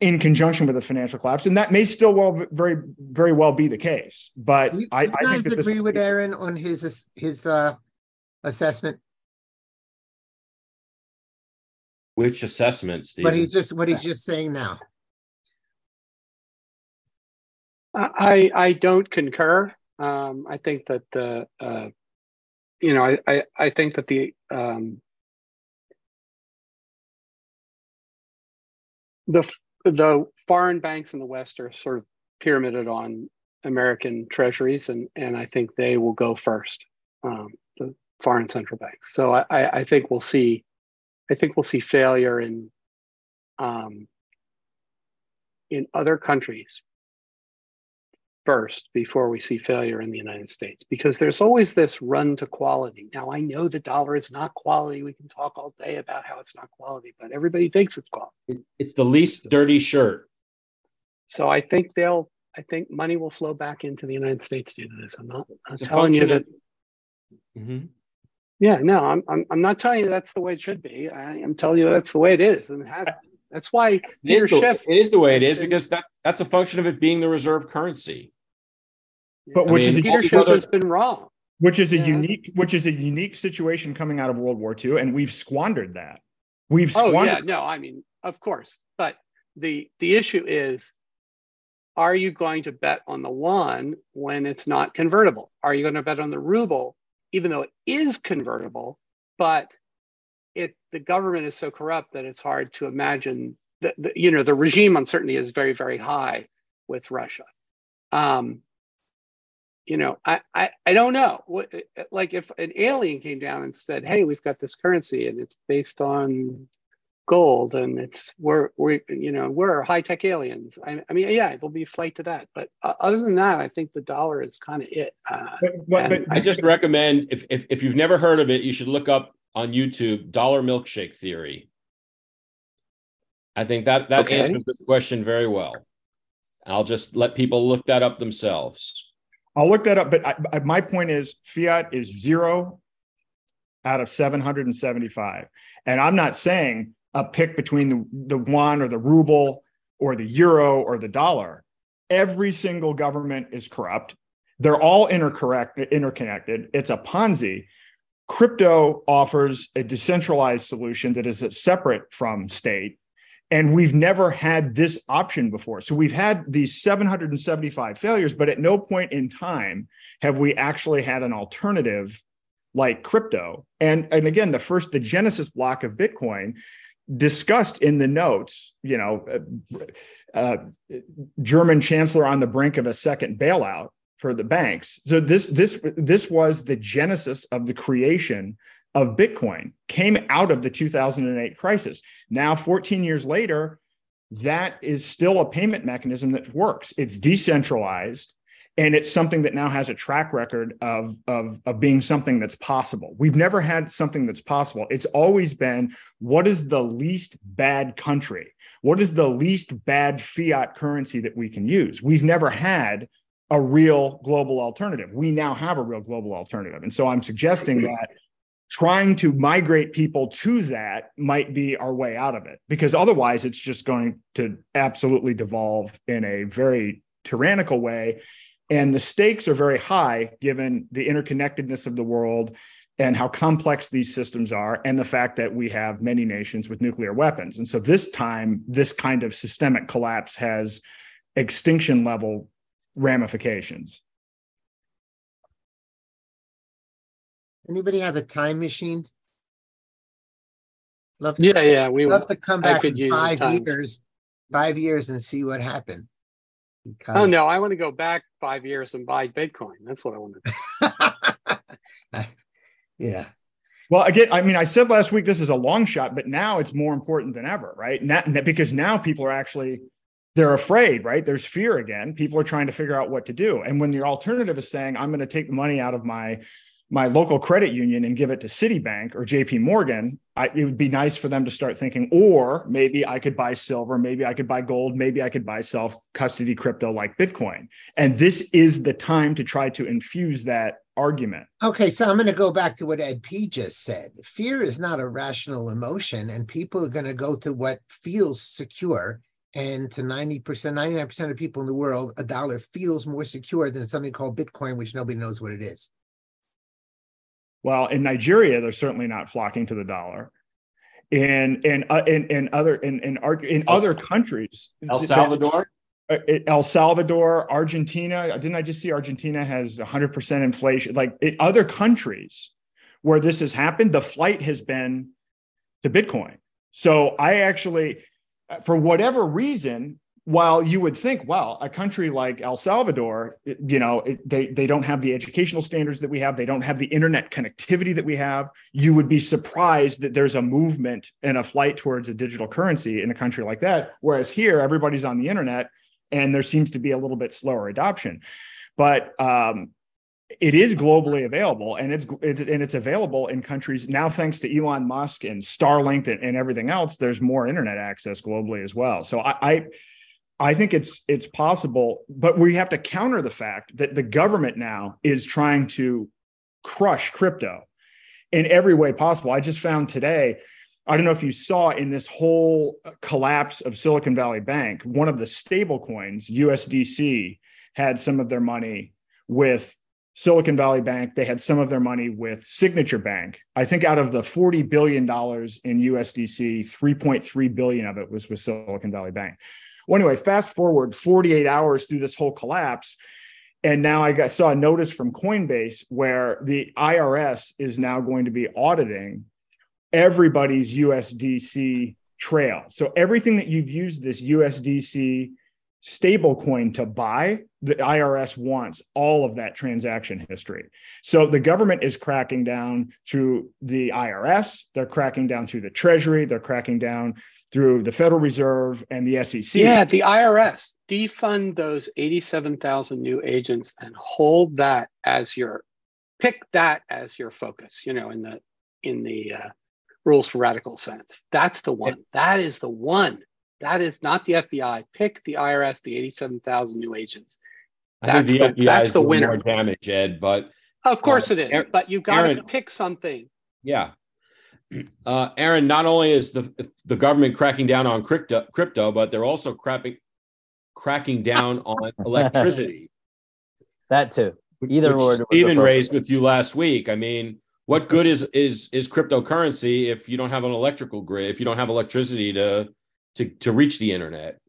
in conjunction with the financial collapse. And that may still very, very well be the case. But I think agree with Aaron on his assessment. Which assessment, Steve? What he's just saying now. I don't concur. I think that the foreign banks in the West are sort of pyramided on American treasuries, and I think they will go first, the foreign central banks. So I think we'll see failure in other countries first before we see failure in the United States, because there's always this run to quality. Now, I know the dollar is not quality. We can talk all day about how it's not quality, but everybody thinks it's quality. It's the least dirty shirt. So I think money will flow back into the United States due to this. I'm telling you that. Mm-hmm. Yeah, no, I'm not telling you that's the way it should be. I'm telling you that's the way it is, and it has been. That's why it is the way it is, because that's a function of it being the reserve currency. But Peter Schiff has been wrong. Which is a unique situation coming out of World War II, and we've squandered that. I mean, of course. But the issue is, are you going to bet on the yuan when it's not convertible? Are you going to bet on the ruble, even though it is convertible, but the government is so corrupt that it's hard to imagine that, the regime uncertainty is very, very high with Russia. I don't know. Like, if an alien came down and said, "Hey, we've got this currency and it's based on gold, and we're high-tech aliens." I mean, yeah, there'll be a fight to that. But other than that, I think the dollar is kind of it. I just recommend, if you've never heard of it, you should look up on YouTube dollar milkshake theory. I think that answers this question very well. I'll just let people look that up themselves. I'll look that up, but my point is, fiat is 0 out of 775. And I'm not saying a pick between the yuan or the ruble or the euro or the dollar. Every single government is corrupt. They're all interconnected. It's a Ponzi. Crypto offers a decentralized solution that is separate from state. And we've never had this option before. So we've had these 775 failures, but at no point in time have we actually had an alternative like crypto. And again, the genesis block of Bitcoin discussed in the notes, German chancellor on the brink of a second bailout for the banks. So this was the genesis of the creation of Bitcoin, came out of the 2008 crisis. Now, 14 years later, that is still a payment mechanism that works. It's decentralized, and it's something that now has a track record of being something that's possible. We've never had something that's possible. It's always been, what is the least bad country? What is the least bad fiat currency that we can use? We've never had a real global alternative. We now have a real global alternative. And so I'm suggesting that trying to migrate people to that might be our way out of it, because otherwise it's just going to absolutely devolve in a very tyrannical way. And the stakes are very high, given the interconnectedness of the world and how complex these systems are, and the fact that we have many nations with nuclear weapons. And so this time, this kind of systemic collapse has extinction level ramifications. Anybody have a time machine? Love to come back in 5 years, 5 years, and see what happened. Oh no, I want to go back 5 years and buy Bitcoin. That's what I want to do. Yeah. Well, again, I mean, I said last week this is a long shot, but now it's more important than ever, right? Because now people are actually, they're afraid, right? There's fear again. People are trying to figure out what to do, and when your alternative is saying, "I'm going to take the money out of my local credit union and give it to Citibank or JPMorgan, it would be nice for them to start thinking, or maybe I could buy silver, maybe I could buy gold, maybe I could buy self-custody crypto like Bitcoin. And this is the time to try to infuse that argument. Okay, so I'm going to go back to what Ed P. just said. Fear is not a rational emotion, and people are going to go to what feels secure. And to 99% of people in the world, a dollar feels more secure than something called Bitcoin, which nobody knows what it is. Well, in Nigeria, they're certainly not flocking to the dollar. In other countries, El Salvador, Argentina. Didn't I just see Argentina has 100% inflation? Like, in other countries where this has happened, the flight has been to Bitcoin. So I actually, for whatever reason, while you would think, well, a country like El Salvador, they don't have the educational standards that we have. They don't have the internet connectivity that we have. You would be surprised that there's a movement and a flight towards a digital currency in a country like that. Whereas here, everybody's on the internet, and there seems to be a little bit slower adoption. But it is globally available, and it's available in countries now, thanks to Elon Musk and Starlink and everything else. There's more internet access globally as well. So I think it's possible, but we have to counter the fact that the government now is trying to crush crypto in every way possible. I just found today I don't know if you saw in this whole collapse of Silicon Valley Bank, one of the stable coins, USDC, had some of their money with Silicon Valley Bank. They had some of their money with Signature Bank. I think out of the $40 billion in USDC, $3.3 billion of it was with Silicon Valley Bank. Well, anyway, fast forward 48 hours through this whole collapse. And now I saw a notice from Coinbase where the IRS is now going to be auditing everybody's USDC trail. So everything that you've used this USDC stablecoin to buy, the IRS wants all of that transaction history. So the government is cracking down through the IRS. They're cracking down through the Treasury. They're cracking down through the Federal Reserve and the SEC. Yeah, the IRS. Defund those 87,000 new agents and hold that as your, pick that as your focus, you know, in the rules for radical sense. That's the one. That is the one. That is not the FBI. Pick the IRS, the 87,000 new agents. That's the winner. More damage, Ed, but of course it is. But you've got to pick something. Yeah, Aaron. Not only is the government cracking down on crypto, but they're also cracking down on electricity. That too. Either word. Stephen raised with you last week. I mean, what good is cryptocurrency if you don't have an electrical grid, if you don't have electricity to reach the internet?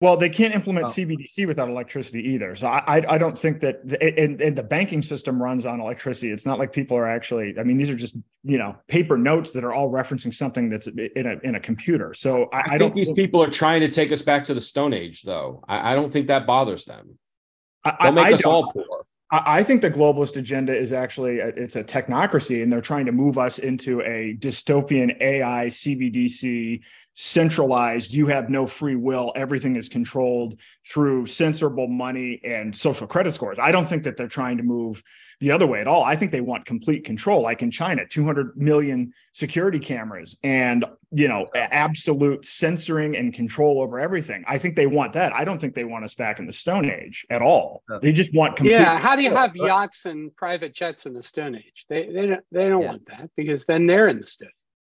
Well, they can't implement CBDC without electricity either. So I don't think that and the banking system runs on electricity. It's not like people are actually, I mean, these are just, you know, paper notes that are all referencing something that's in a computer. So I don't think these people are trying to take us back to the Stone Age, though. I don't think that bothers them. They'll make us all poor. I think the globalist agenda is actually, it's a technocracy, and they're trying to move us into a dystopian AI, CBDC, centralized, you have no free will, everything is controlled through censorable money and social credit scores. I don't think that they're trying to move the other way at all. I think they want complete control, like in China, 200 million security cameras and, you know, absolute censoring and control over everything. I think they want that. I don't think they want us back in the Stone Age at all. They just want complete control. How do you have yachts and private jets in the Stone Age? They don't want that, because then they're in the Stone Age.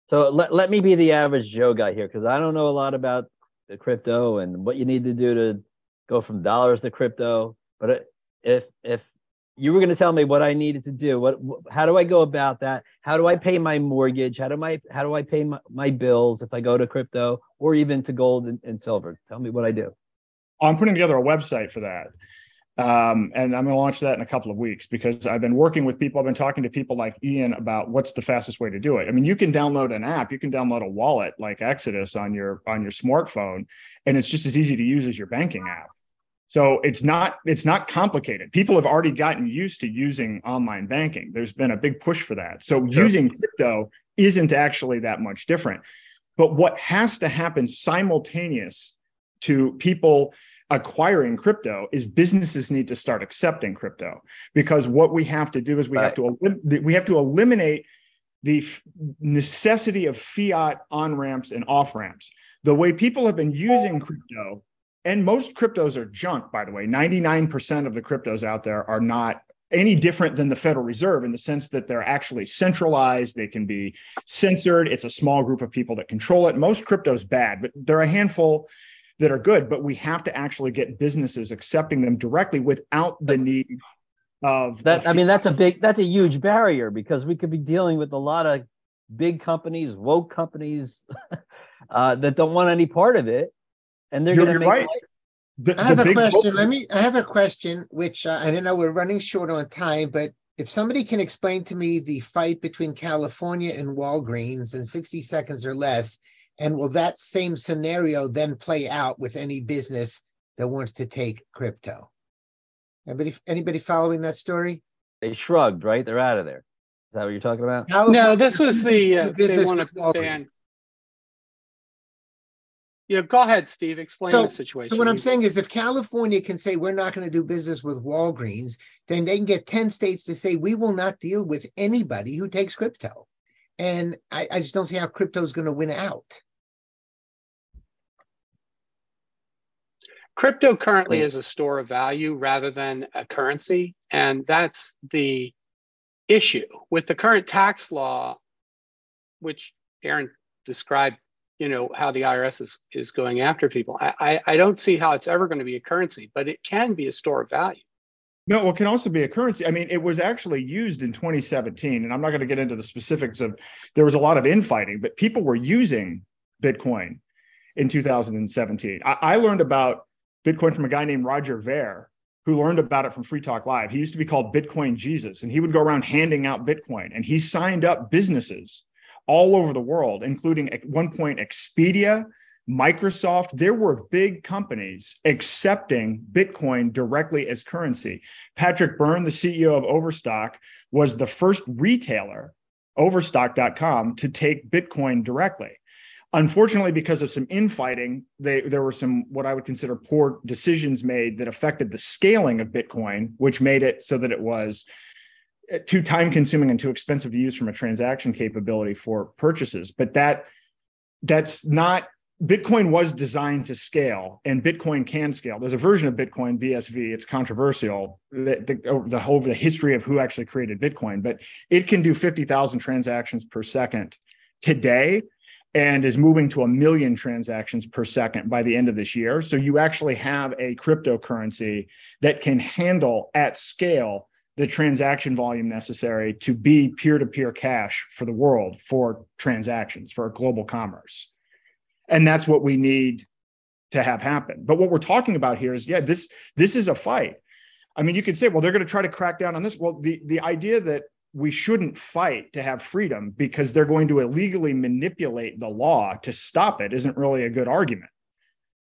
So let me be the average Joe guy here, because I don't know a lot about the crypto and what you need to do to go from dollars to crypto. But if you were going to tell me what I needed to do, how do I go about that? How do I pay my mortgage? How do I pay my bills if I go to crypto or even to gold and silver? Tell me what I do. I'm putting together a website for that. And I'm going to launch that in a couple of weeks, because I've been working with people. I've been talking to people like Ian about what's the fastest way to do it. I mean, you can download an app, you can download a wallet like Exodus on your smartphone, and it's just as easy to use as your banking app. So it's not complicated. People have already gotten used to using online banking. There's been a big push for that. So using crypto isn't actually that much different. But what has to happen simultaneous to people acquiring crypto is businesses need to start accepting crypto, because what we have to do is we have to eliminate the necessity of fiat on-ramps and off-ramps. The way people have been using crypto, and most cryptos are junk, by the way, 99% of the cryptos out there are not any different than the Federal Reserve in the sense that they're actually centralized. They can be censored. It's a small group of people that control it. Most crypto's bad, but there are a handful that are good, but we have to actually get businesses accepting them directly without the need of that. I mean, that's a huge barrier, because we could be dealing with a lot of big companies, woke companies that don't want any part of it, and they're going to make right. I have a question. I have a question, which I don't know. We're running short on time, but if somebody can explain to me the fight between California and Walgreens in 60 seconds or less. And will that same scenario then play out with any business that wants to take crypto? Anybody following that story? They shrugged, right? They're out of there. Is that what you're talking about? No, this was the business they want to ban. Yeah, go ahead, Steve. Explain the situation. So what I'm saying is, if California can say we're not going to do business with Walgreens, then they can get 10 states to say we will not deal with anybody who takes crypto. And I just don't see how crypto is going to win out. Crypto currently is a store of value rather than a currency. And that's the issue with the current tax law, which Aaron described, you know, how the IRS is going after people. I don't see how it's ever going to be a currency, but it can be a store of value. No, well, it can also be a currency. I mean, it was actually used in 2017, and I'm not going to get into the specifics of, there was a lot of infighting, but people were using Bitcoin in 2017. I learned about Bitcoin from a guy named Roger Ver, who learned about it from Free Talk Live. He used to be called Bitcoin Jesus, and he would go around handing out Bitcoin, and he signed up businesses all over the world, including at one point Expedia, Microsoft. There were big companies accepting Bitcoin directly as currency. Patrick Byrne, the CEO of Overstock, was the first retailer, Overstock.com, to take Bitcoin directly. Unfortunately, because of some infighting, there were some what I would consider poor decisions made that affected the scaling of Bitcoin, which made it so that it was too time-consuming and too expensive to use from a transaction capability for purchases. But that's not... Bitcoin was designed to scale, and Bitcoin can scale. There's a version of Bitcoin, BSV. It's controversial over the history of who actually created Bitcoin, but it can do 50,000 transactions per second today and is moving to 1 million transactions per second by the end of this year. So you actually have a cryptocurrency that can handle at scale the transaction volume necessary to be peer-to-peer cash for the world, for transactions, for global commerce. And that's what we need to have happen. But what we're talking about here is, yeah, this is a fight. I mean, you could say, well, they're going to try to crack down on this. Well, the idea that we shouldn't fight to have freedom because they're going to illegally manipulate the law to stop it isn't really a good argument.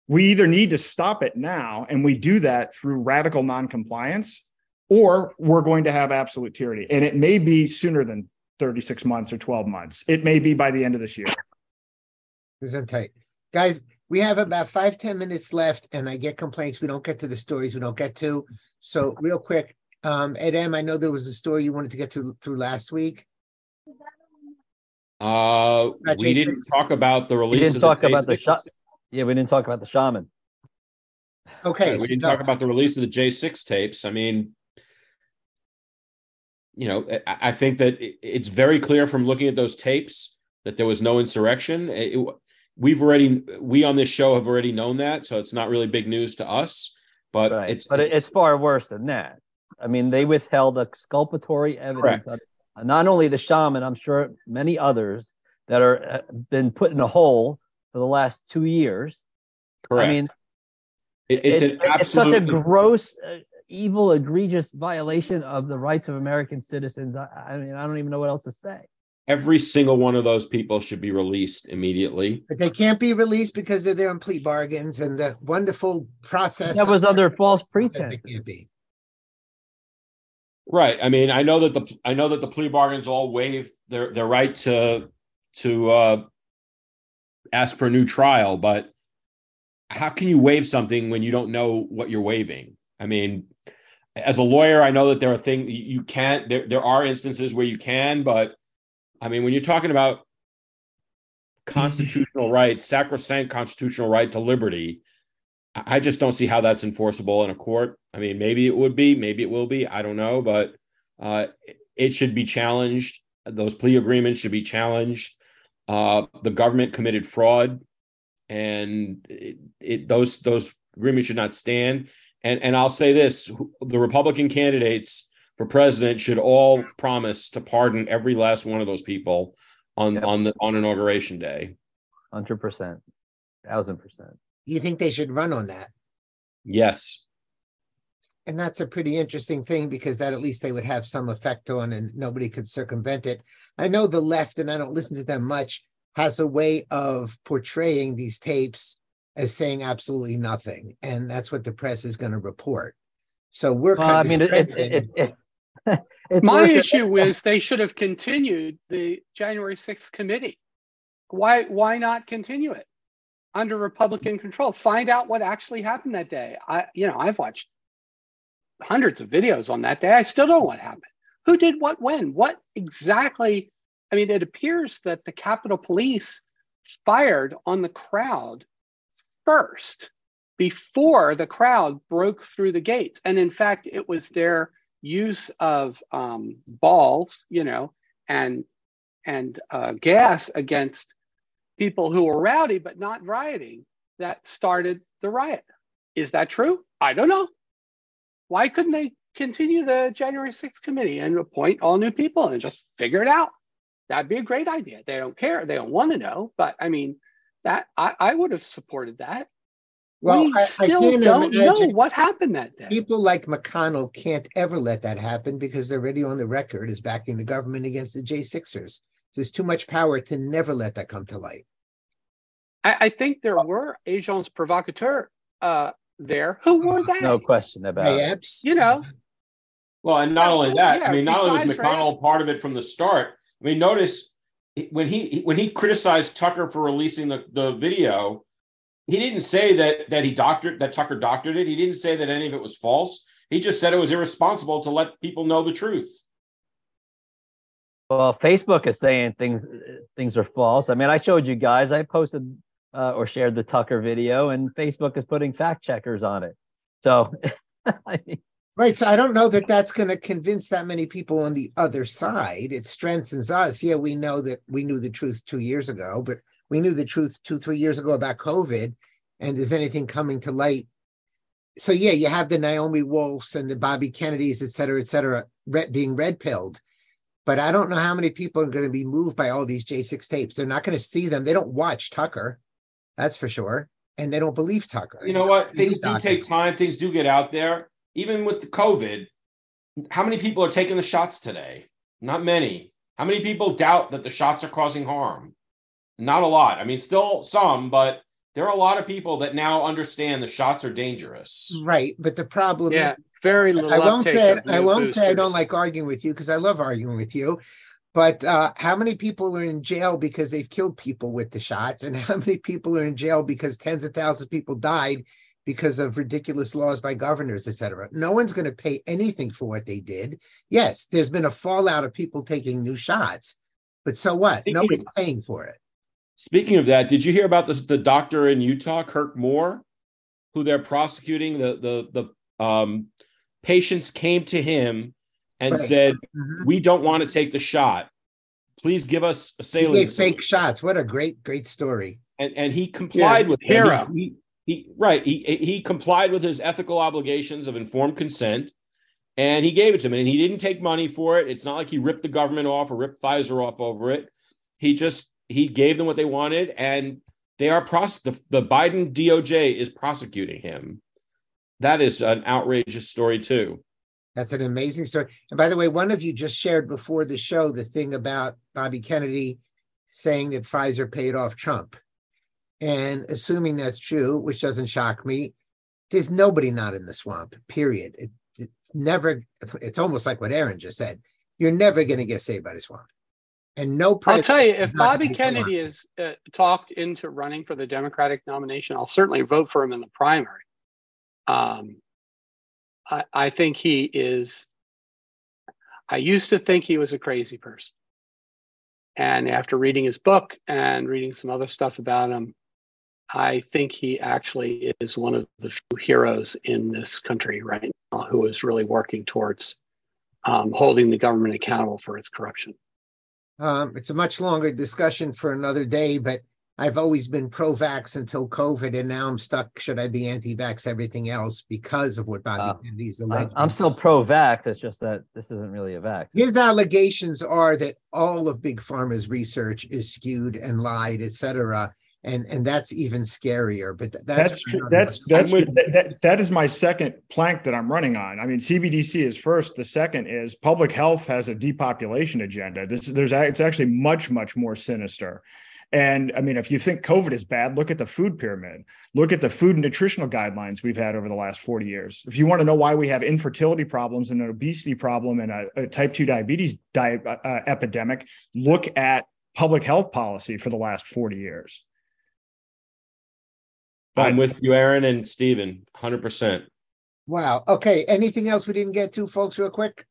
We either need to stop it now, and we do that through radical noncompliance, or we're going to have absolute tyranny. And it may be sooner than 36 months or 12 months. It may be by the end of this year. Tight. Guys, we have about 5-10 minutes left, and I get complaints we don't get to the stories we don't get to. So real quick, Ed M., I know there was a story you wanted to get to through last week. We didn't talk about the release of the J6. Yeah, we didn't talk about the shaman. Okay. We didn't talk about the release of the J6 tapes. I mean, you know, I think that it's very clear from looking at those tapes that there was no insurrection. We on this show have already known that, so it's not really big news to us. But right. It's far worse than that. I mean, they withheld exculpatory evidence. Correct. Of not only the shaman, I'm sure many others that are been put in a hole for the last 2 years. Correct. I mean, it's such a gross, evil, egregious violation of the rights of American citizens. I mean, I don't even know what else to say. Every single one of those people should be released immediately. But they can't be released because they're there on plea bargains and the wonderful process. That was under false pretense. It can't be. Right. I mean, I know that the plea bargains all waive their right to ask for a new trial, but how can you waive something when you don't know what you're waiving? I mean, as a lawyer, I know that there are things you can't. There are instances where you can, but I mean, when you're talking about constitutional rights, sacrosanct constitutional right to liberty, I just don't see how that's enforceable in a court. I mean, maybe it would be, maybe it will be. I don't know, but it should be challenged. Those plea agreements should be challenged. The government committed fraud, and those agreements should not stand. And I'll say this: the Republican candidates for president should all promise to pardon every last one of those people on inauguration day. 100%, 1,000%. You think they should run on that? Yes. And that's a pretty interesting thing, because that at least they would have some effect on, and nobody could circumvent it. I know the left, and I don't listen to them much, has a way of portraying these tapes as saying absolutely nothing. And that's what the press is going to report. So we're kind of my issue is they should have continued the January 6th committee. Why not continue it under Republican control? Find out what actually happened that day. I've watched hundreds of videos on that day. I still don't know what happened. Who did what when? What exactly? I mean, it appears that the Capitol Police fired on the crowd first, before the crowd broke through the gates. And in fact, it was their use of balls, you know, and and gas against people who were rowdy but not rioting that started the riot. Is that true? I don't know. Why couldn't they continue the January 6th committee and appoint all new people and just figure it out? That'd be a great idea. They don't care. They don't want to know. But I mean, that I would have supported that. Well, we still don't know what happened that day. People like McConnell can't ever let that happen because they're already on the record as backing the government against the J6ers. There's too much power to never let that come to light. I think there were agents provocateurs there. Who were they? No question about it. You know. Well, and not only that, I mean, not only was McConnell part of it from the start. I mean, notice when he criticized Tucker for releasing the video, he didn't say that Tucker doctored it. He didn't say that any of it was false. He just said it was irresponsible to let people know the truth. Well, Facebook is saying things are false. I mean, I showed you guys. I posted or shared the Tucker video, and Facebook is putting fact checkers on it. So, I mean. Right. So I don't know that that's going to convince that many people on the other side. It strengthens us. Yeah, we know that we knew the truth 2 years ago, but we knew the truth 2-3 years ago about COVID. And is anything coming to light? So, yeah, you have the Naomi Wolfs and the Bobby Kennedys, et cetera, being red-pilled. But I don't know how many people are going to be moved by all these J6 tapes. They're not going to see them. They don't watch Tucker. That's for sure. And they don't believe Tucker. You know what? Things do take time. Things do get out there. Even with the COVID, how many people are taking the shots today? Not many. How many people doubt that the shots are causing harm? Not a lot. I mean, still some, but there are a lot of people that now understand the shots are dangerous. Right. But the problem is very little. I won't say I don't like arguing with you because I love arguing with you. But how many people are in jail because they've killed people with the shots? And how many people are in jail because tens of thousands of people died because of ridiculous laws by governors, et cetera? No one's going to pay anything for what they did. Yes, there's been a fallout of people taking new shots, but so what? Nobody's paying for it. Speaking of that, did you hear about the doctor in Utah, Kirk Moore, who they're prosecuting? The patients came to him and said, "We don't want to take the shot. Please give us a saline." They fake shots. What a great story! And he complied with him. He complied with his ethical obligations of informed consent, and he gave it to him. And he didn't take money for it. It's not like he ripped the government off or ripped Pfizer off over it. He gave them what they wanted, and they are the Biden DOJ is prosecuting him. That is an outrageous story, too. That's an amazing story. And by the way, one of you just shared before the show the thing about Bobby Kennedy saying that Pfizer paid off Trump. And assuming that's true, which doesn't shock me, there's nobody not in the swamp, period. It's almost like what Aaron just said. You're never going to get saved by the swamp. And no, I'll tell you, if Bobby Kennedy is talked into running for the Democratic nomination, I'll certainly vote for him in the primary. I think he is. I used to think he was a crazy person, and after reading his book and reading some other stuff about him, I think he actually is one of the few heroes in this country right now who is really working towards holding the government accountable for its corruption. It's a much longer discussion for another day, but I've always been pro-vax until COVID, and now I'm stuck. Should I be anti-vax everything else because of what Bobby Kennedy's alleged? I'm still pro-vax. It's just that this isn't really a vax. His allegations are that all of Big Pharma's research is skewed and lied, et cetera, and that's even scarier. But that's true. That is my second plank that I'm running on. I mean, CBDC is first. The second is public health has a depopulation agenda. It's actually much more sinister. And I mean, if you think COVID is bad, look at the food pyramid, look at the food and nutritional guidelines we've had over the last 40 years. If you want to know why we have infertility problems and an obesity problem and a type 2 diabetes epidemic, look at public health policy for the last 40 years. I'm with you, Aaron and Stephen, 100%. Wow. Okay. Anything else we didn't get to, folks, real quick?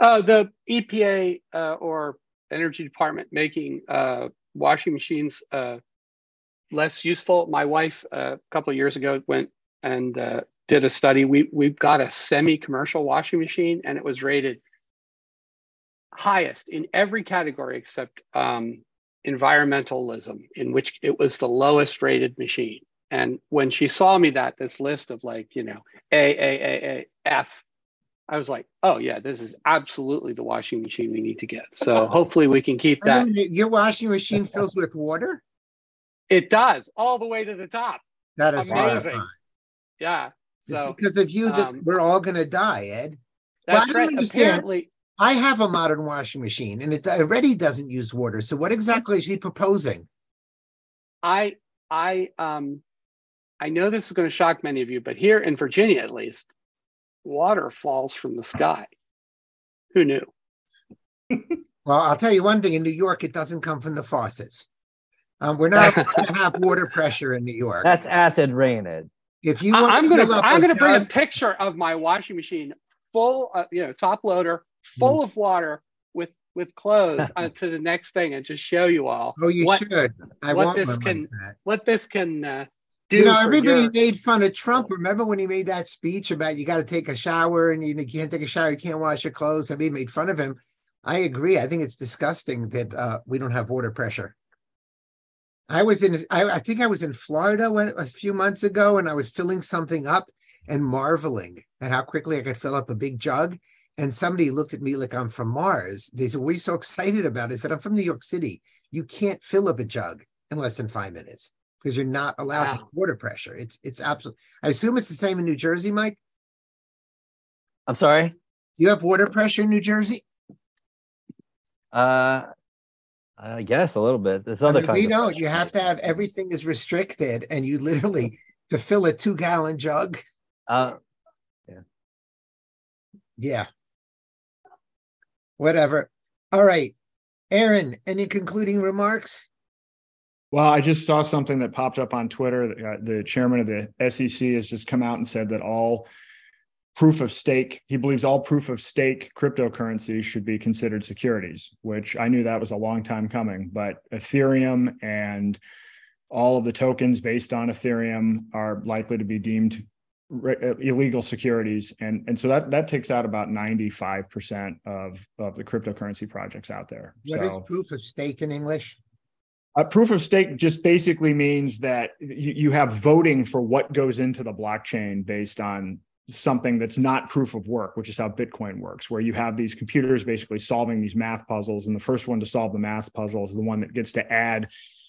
The EPA or Energy Department making washing machines less useful. My wife, a couple of years ago, went and did a study. We got a semi-commercial washing machine, and it was rated highest in every category except environmentalism, in which it was the lowest rated machine. And when she saw me that this list of like, you know, A, F, I was like, oh yeah, this is absolutely the washing machine we need to get. So hopefully we can keep that. Your washing machine fills with water? It does, all the way to the top. That is amazing. Yeah. So, because of you, we're all going to die, Ed. That's well, I don't understand. Apparently, I have a modern washing machine and it already doesn't use water. So what exactly is he proposing? I know this is going to shock many of you, but here in Virginia, at least, water falls from the sky. Who knew? Well, I'll tell you one thing. In New York, it doesn't come from the faucets. We're not going to have water pressure in New York. That's acid rain, Ed. If you want I'm going to bring a picture of my washing machine full of, you know, top loader, full of water with clothes to the next thing and just show you all. Oh, you should. What this can do. You know, everybody made fun of Trump. Remember when he made that speech about you got to take a shower and you can't take a shower, you can't wash your clothes. Everybody made fun of him. I agree. I think it's disgusting that we don't have water pressure. I think I was in Florida a few months ago and I was filling something up and marveling at how quickly I could fill up a big jug. And somebody looked at me like I'm from Mars. They said, what are you so excited about? I said, I'm from New York City. You can't fill up a jug in less than 5 minutes because you're not allowed to have water pressure. It's absolutely, I assume it's the same in New Jersey, Mike? I'm sorry? Do you have water pressure in New Jersey? I guess a little bit. There's other kinds. We don't. You have to have everything is restricted, and you literally to fill a 2-gallon jug. Yeah. Whatever. All right, Aaron. Any concluding remarks? Well, I just saw something that popped up on Twitter. The chairman of the SEC has just come out and said that all proof of stake. He believes all proof of stake cryptocurrencies should be considered securities, which I knew that was a long time coming, but Ethereum and all of the tokens based on Ethereum are likely to be deemed illegal securities. And so that takes out about 95% of the cryptocurrency projects out there. What is proof of stake in English? Proof of stake just basically means that you have voting for what goes into the blockchain based on something that's not proof of work, which is how Bitcoin works, where you have these computers basically solving these math puzzles. And the first one to solve the math puzzle is the one that gets to add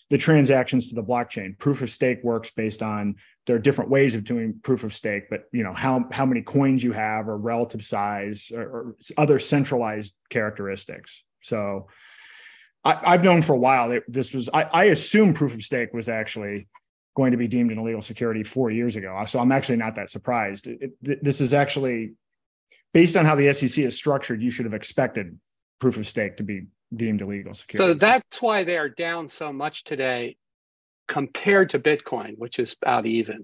the transactions to the blockchain. Proof of stake works based on, there are different ways of doing proof of stake, but you know, how many coins you have or relative size or other centralized characteristics. So I've known for a while that this was, I assume proof of stake was actually going to be deemed an illegal security 4 years ago. So I'm actually not that surprised. This is actually, based on how the SEC is structured, you should have expected proof of stake to be deemed illegal security. So that's why they are down so much today compared to Bitcoin, which is about even.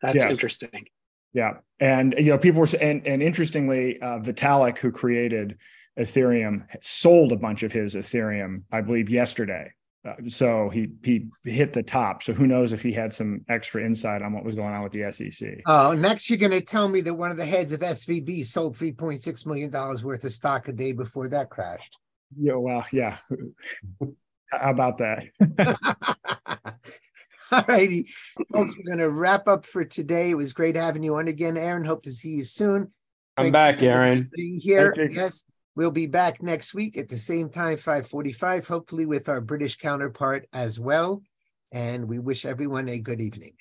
That's interesting. Yeah. And you know, people were, and interestingly, Vitalik, who created Ethereum, sold a bunch of his Ethereum, I believe, yesterday. So he hit the top. So who knows if he had some extra insight on what was going on with the SEC. Oh, next you're going to tell me that one of the heads of SVB sold $3.6 million worth of stock a day before that crashed. Yeah, well, yeah. How about that? All righty, folks, we're going to wrap up for today. It was great having you on again, Aaron. Hope to see you soon. I'm back, Aaron. Being here, yes. We'll be back next week at the same time, 5:45, hopefully with our British counterpart as well. And we wish everyone a good evening.